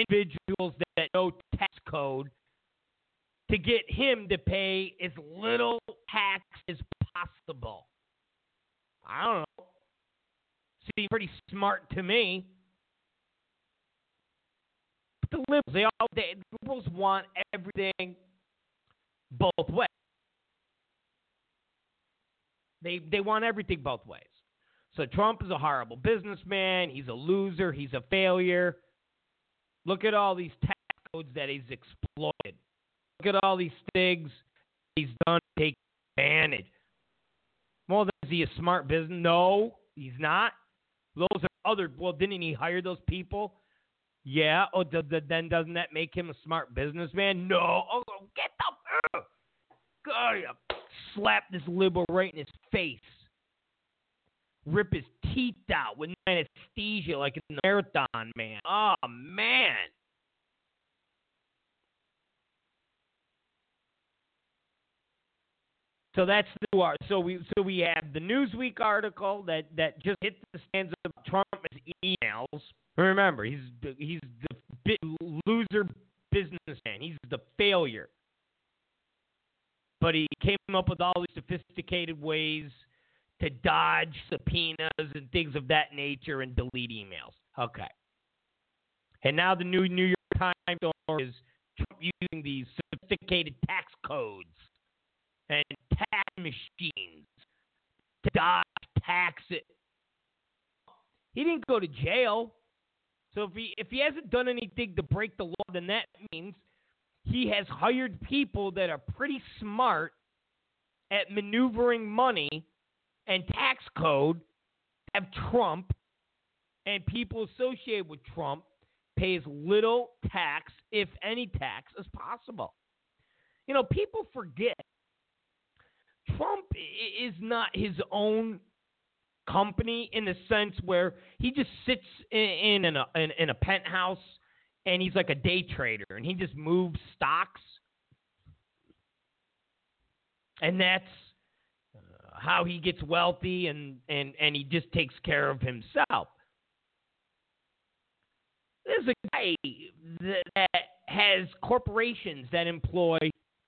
individuals that know tax code to get him to pay as little tax as possible. I don't know. Seems pretty smart to me. But the liberals, the liberals want everything both ways. They want everything both ways. So Trump is a horrible businessman. He's a loser. He's a failure. Look at all these tax codes that he's exploited. Look at all these things he's done to take advantage. Well, is he a smart business? No, he's not. Those are other. Well, didn't he hire those people? Yeah. Oh, then doesn't that make him a smart businessman? No. Oh, get the. God, slap this liberal right in his face. Rip his teeth out with anesthesia like in the marathon, man. Oh, man. So that's the new article. So we have the Newsweek article that just hit the stands of Trump's emails. Remember, he's the loser businessman. He's the failure. But he came up with all these sophisticated ways to dodge subpoenas and things of that nature and delete emails. Okay. And now the new New York Times story is Trump using these sophisticated tax codes and tax machines to dodge taxes. He didn't go to jail. So if he hasn't done anything to break the law, then that means he has hired people that are pretty smart at maneuvering money and tax code of Trump and people associated with Trump pay as little tax, if any tax, as possible. You know, people forget Trump is not his own company in the sense where he just sits in a penthouse and he's like a day trader and he just moves stocks. And that's how he gets wealthy and he just takes care of himself. There's a guy that has corporations that employ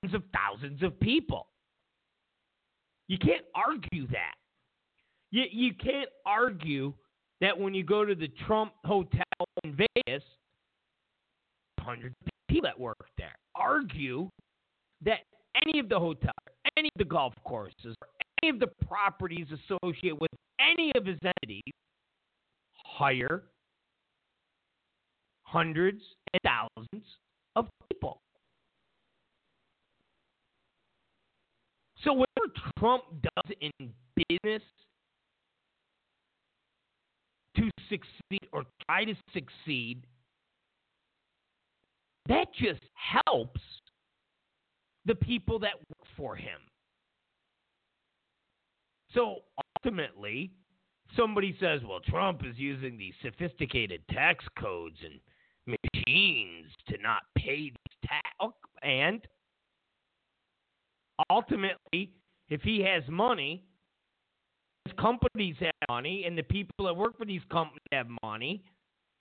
tens of thousands of people. You can't argue that. You can't argue that when you go to the Trump Hotel in Vegas, 100 people that work there. Argue that any of the hotels, any of the golf courses, any of the properties associated with any of his entities hire hundreds and thousands of people. So whatever Trump does in business to succeed or try to succeed, that just helps the people that work for him. So ultimately, somebody says, well, Trump is using these sophisticated tax codes and machines to not pay these tax. And ultimately, if he has money, his companies have money, and the people that work for these companies have money,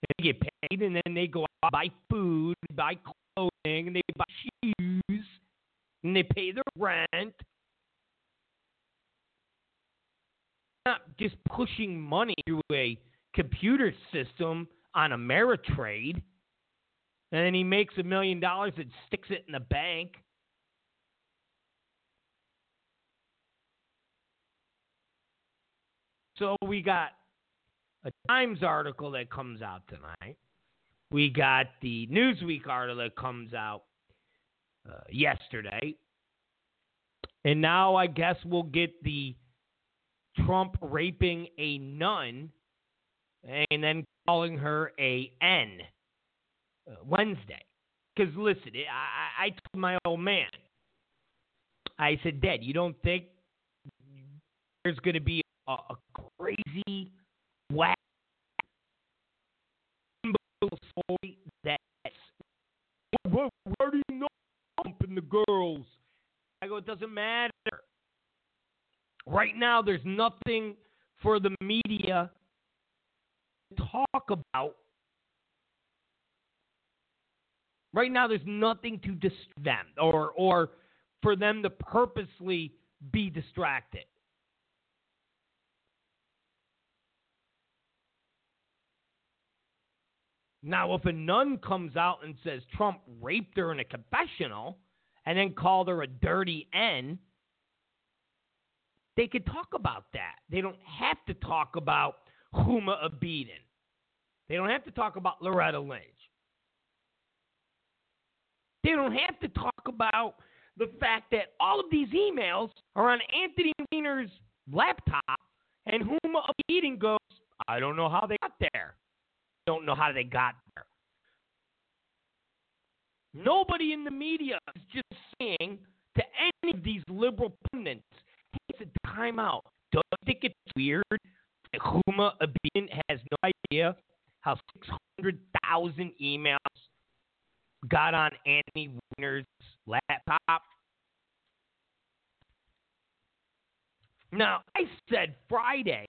and they get paid, and then they go out and buy food, buy clothing, and they buy shoes, and they pay their rent. Not just pushing money through a computer system on Ameritrade, and then he makes $1 million and sticks it in the bank. So we got a Times article that comes out tonight. We got the Newsweek article that comes out yesterday. And now I guess we'll get the Trump raping a nun and then calling her a N Wednesday. Because listen, I told my old man, I said, Dad, you don't think there's going to be a crazy, whack, story that's, where do you know Trump and the girls? I go, it doesn't matter. Right now, there's nothing for the media to talk about. Right now, there's nothing to distract them or for them to purposely be distracted. Now, if a nun comes out and says Trump raped her in a confessional and then called her a dirty N, they could talk about that. They don't have to talk about Huma Abedin. They don't have to talk about Loretta Lynch. They don't have to talk about the fact that all of these emails are on Anthony Weiner's laptop, and Huma Abedin goes, I don't know how they got there. Don't know how they got there. Nobody in the media is just saying to any of these liberal pundits, hey, it's a timeout. Don't you think it's weird that Huma Abedin has no idea how 600,000 emails got on Anthony Weiner's laptop? Now, I said Friday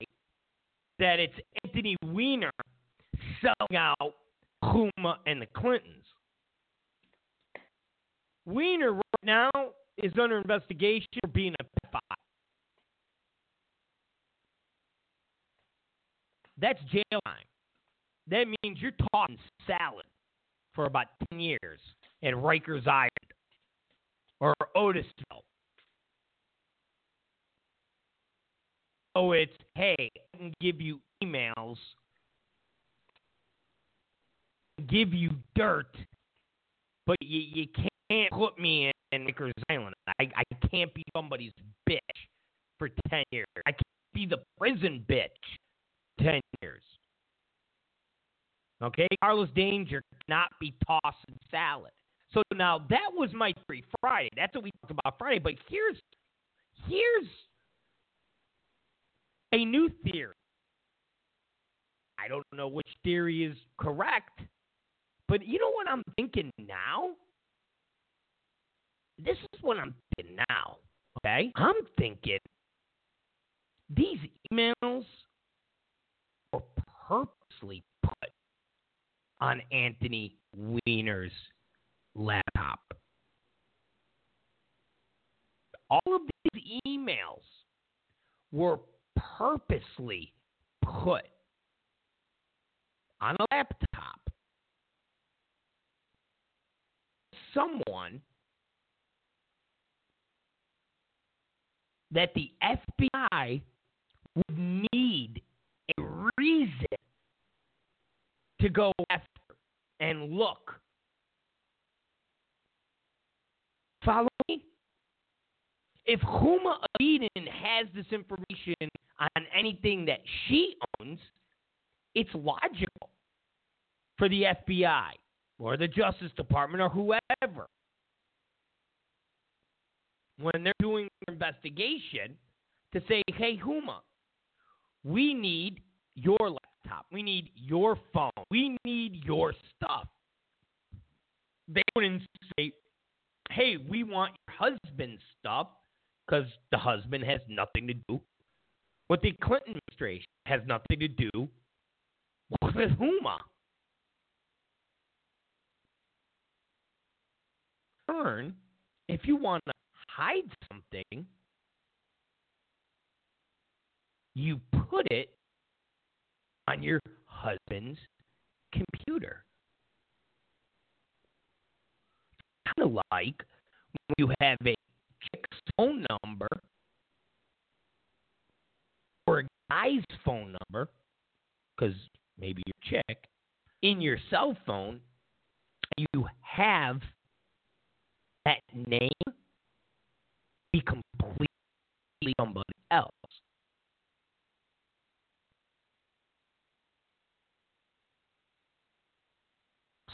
that it's Anthony Weiner selling out Huma and the Clintons. Weiner right now is under investigation for being a pedophile. That's jail time. That means you're taught salad for about 10 years at Rikers Island or Otisville. So it's, hey, I can give you emails, give you dirt, but you can't put me in Rikers Island. I can't be somebody's bitch for 10 years. I can't be the prison bitch 10 years. Okay, Carlos Danger cannot be tossing salad. So now that was my theory Friday. That's what we talked about Friday. But here's a new theory. I don't know which theory is correct, but you know what I'm thinking now? This is what I'm thinking now, okay? I'm thinking these emails were purposely put on Anthony Weiner's laptop. All of these emails were purposely put on a laptop. Someone that the FBI would need a reason to go after and look. Follow me? If Huma Abedin has this information on anything that she owns, it's logical for the FBI or the Justice Department or whoever, when they're doing their investigation, to say, hey, Huma, we need your laptop. We need your phone. We need your stuff. They wouldn't say, hey, we want your husband's stuff, because the husband has nothing to do with the Clinton administration, has nothing to do with Huma. In turn, if you want to hide something, you put it on your husband's computer. Kind of like when you have a chick's phone number or a guy's phone number, because maybe you're chick, in your cell phone, you have that name be completely somebody else.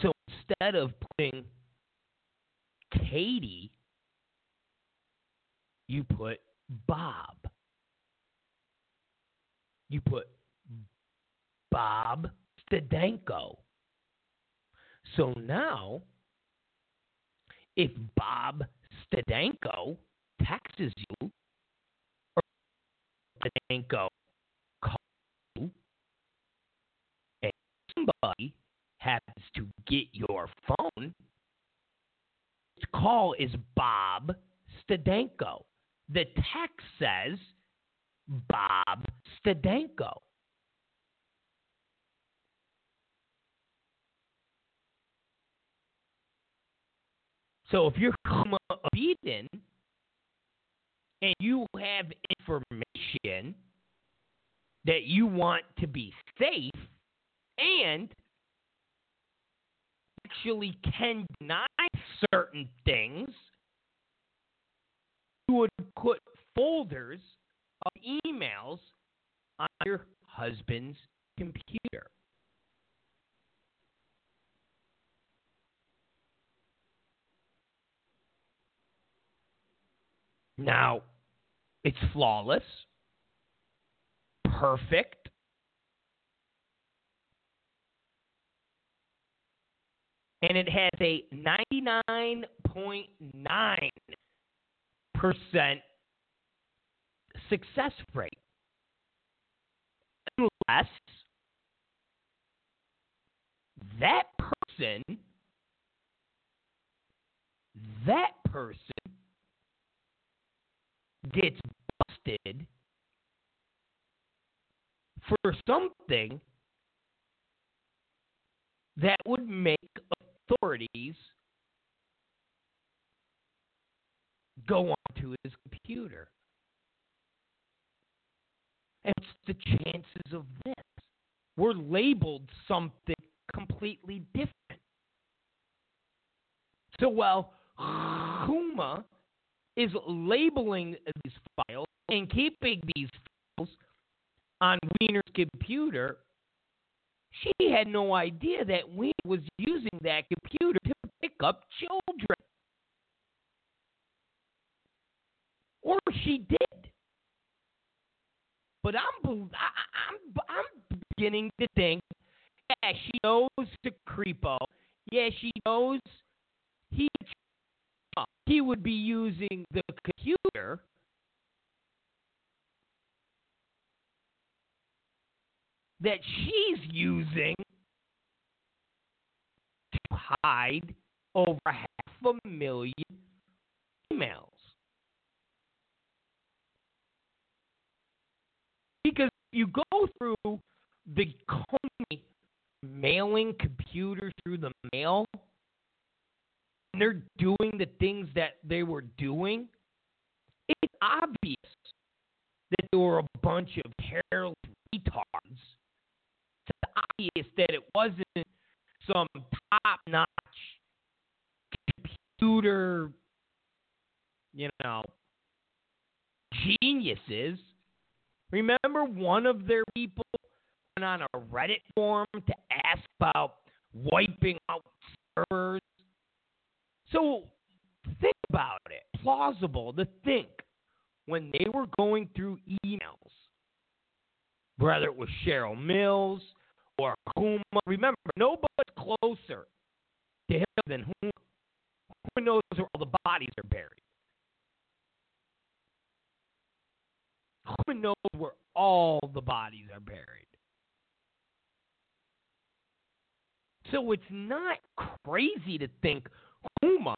So instead of putting Katie, you put Bob. You put Bob Stadenko. So now, if Bob Stadenko texts you, or Stadenko calls you, and somebody happens to get your phone, this call is Bob Stadenko. The text says Bob Stadenko. So if you're Huma Abedin and you have information that you want to be safe and actually can deny certain things, you would put folders of emails on your husband's computer. Now, it's flawless, perfect, and it has a 99.9% success rate. Unless that person gets busted for something that would make authorities go onto his computer. And what's the chances of this? We're labeled something completely different. So while Huma is labeling these files and keeping these files on Weiner's computer, she had no idea that Weiner was using that computer to pick up children. Or she did. But I'm beginning to think, yeah, she knows the creepo. Yeah, she knows he would be using the computer that she's using to hide over 500,000 emails. Because you go through the Comey mailing computers through the mail, and they're doing the things that they were doing, it's obvious that they were a bunch of careless retards. It's obvious that it wasn't some top-notch computer, geniuses. Remember one of their people went on a Reddit forum to ask about wiping out servers? So think about it. Plausible to think when they were going through emails, whether it was Cheryl Mills or Huma. Remember, nobody's closer to him than Huma. Who knows where all the bodies are buried? Who knows where all the bodies are buried? So it's not crazy to think Huma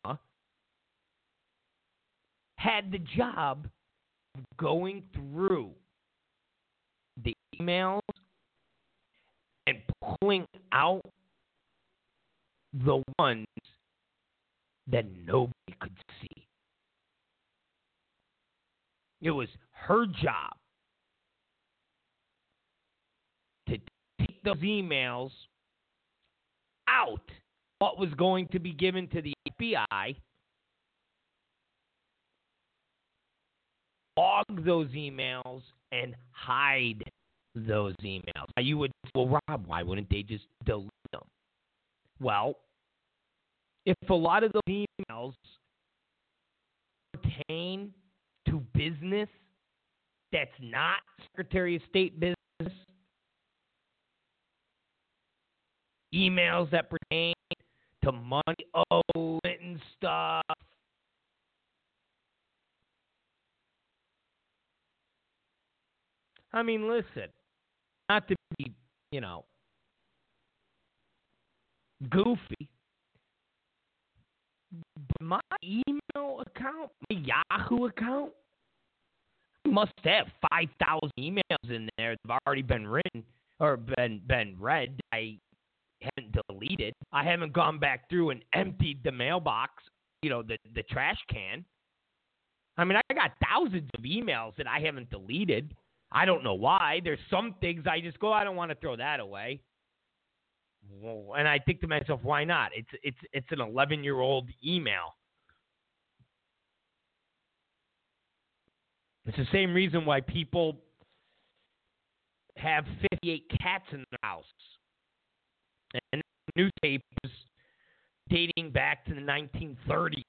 had the job of going through the emails and pulling out the ones that nobody could see. It was her job to take those emails out, what was going to be given to the FBI, log those emails, and hide those emails. Now you would say, well, Rob, why wouldn't they just delete them? Well, if a lot of those emails pertain to business that's not Secretary of State business, emails that pertain to money owed and stuff, I mean, listen, not to be, goofy, but my email account, my Yahoo account, must have 5,000 emails in there that have already been written or been read. I haven't deleted. I haven't gone back through and emptied the mailbox, the trash can. I mean, I got thousands of emails that I haven't deleted. I don't know why. There's some things I just go, I don't want to throw that away. Whoa. And I think to myself, why not? It's an 11-year-old email. It's the same reason why people have 58 cats in their house. And newspapers dating back to the 1930s.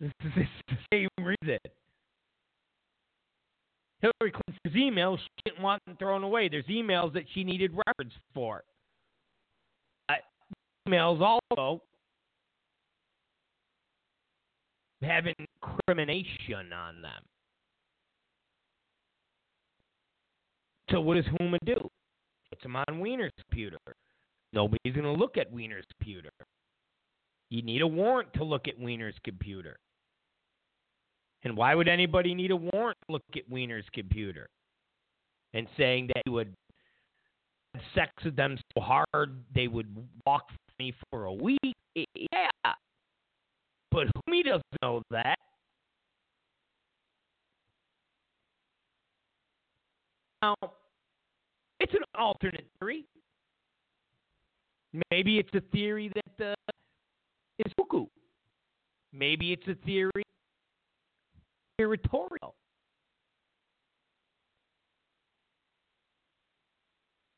It's the same reason. Hillary Clinton's emails, she didn't want them thrown away. There's emails that she needed records for. Emails also have incrimination on them. So what does Huma do? Puts them on Weiner's computer. Nobody's going to look at Weiner's computer. You need a warrant to look at Weiner's computer. And why would anybody need a warrant to look at Weiner's computer? And saying that he would have sex with them so hard they would walk from me for a week? Yeah. But Huma doesn't know that. Now, it's an alternate theory. Maybe it's a theory that is cuckoo. Maybe it's a theory territorial.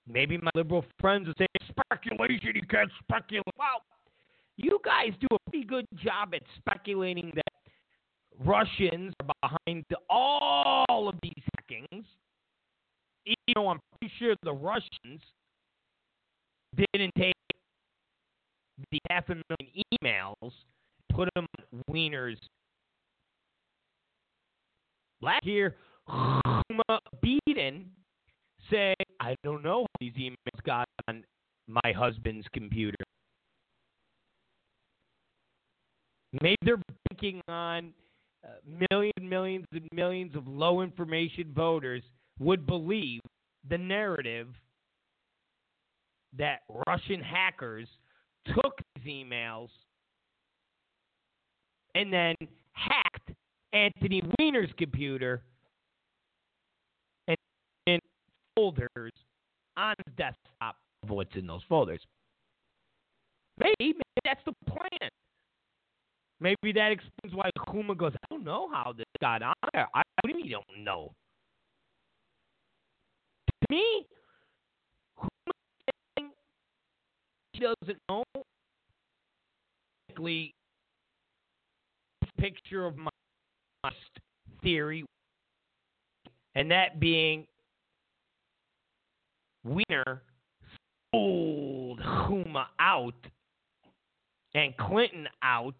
Maybe my liberal friends would say, speculation, you can't speculate. Well, you guys do a pretty good job at speculating that Russians are behind all of these hackings. Even though I'm pretty sure the Russians didn't take the 500,000 emails and put them on Weiner's. Last year, Huma Abedin said, I don't know how these emails got on my husband's computer. Maybe they're banking on millions and millions of low information voters would believe the narrative that Russian hackers took these emails and then hacked Anthony Weiner's computer and in folders on his desktop of what's in those folders. Maybe that's the plan. Maybe that explains why Huma goes, I don't know how this got on there. What do you mean you don't know? To me, Huma doesn't know. Basically, picture of my theory, and that being Weiner sold Huma out and Clinton out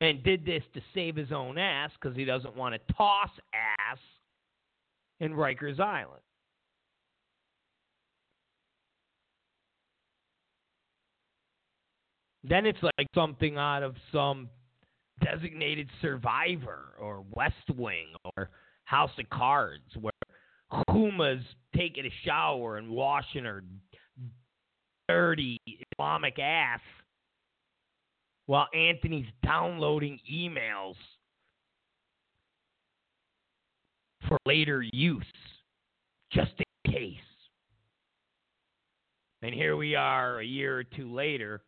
and did this to save his own ass because he doesn't want to toss ass in Rikers Island. Then it's like something out of some Designated Survivor or West Wing or House of Cards where Huma's taking a shower and washing her dirty Islamic ass while Anthony's downloading emails for later use, just in case. And here we are a year or two later,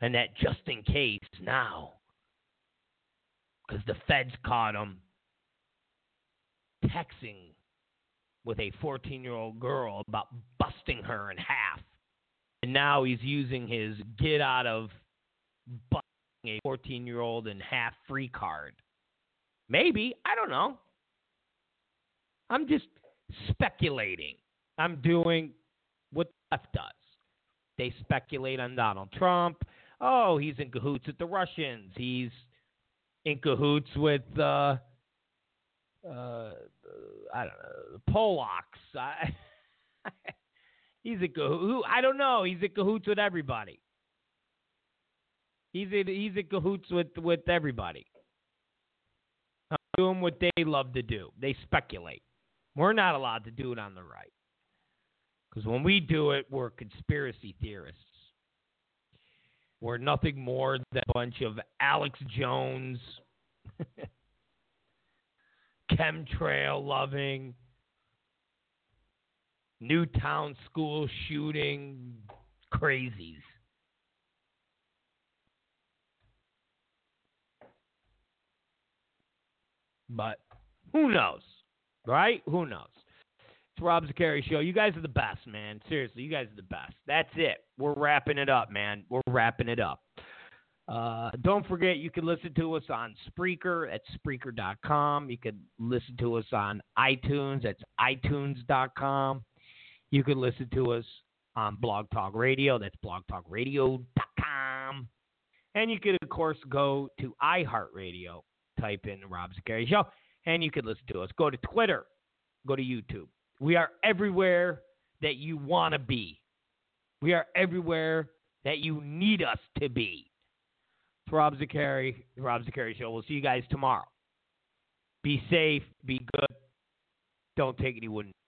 and that just in case now, because the feds caught him texting with a 14-year-old girl about busting her in half. And now he's using his get out of busting a 14-year-old in half free card. Maybe. I don't know. I'm just speculating. I'm doing what the left does. They speculate on Donald Trump. Oh, he's in cahoots with the Russians. He's in cahoots with, I don't know, the Polacks. He's in cahoots. I don't know. He's in cahoots with everybody. He's in cahoots with everybody. I'm doing what they love to do. They speculate. We're not allowed to do it on the right. Because when we do it, we're conspiracy theorists. We're nothing more than a bunch of Alex Jones, chemtrail-loving, Newtown school shooting crazies. But who knows, right? Who knows? It's Rob Zicari Show. You guys are the best, man. Seriously, you guys are the best. That's it. We're wrapping it up, man. We're wrapping it up. Don't forget, you can listen to us on Spreaker at Spreaker.com. You can listen to us on iTunes at iTunes.com. You can listen to us on Blog Talk Radio. That's blogtalkradio.com. And you can, of course, go to iHeartRadio. Type in Rob Zicari Show, and you can listen to us. Go to Twitter. Go to YouTube. We are everywhere that you want to be. We are everywhere that you need us to be. It's Rob Zicari, the Rob Zicari Show. We'll see you guys tomorrow. Be safe. Be good. Don't take any wooden.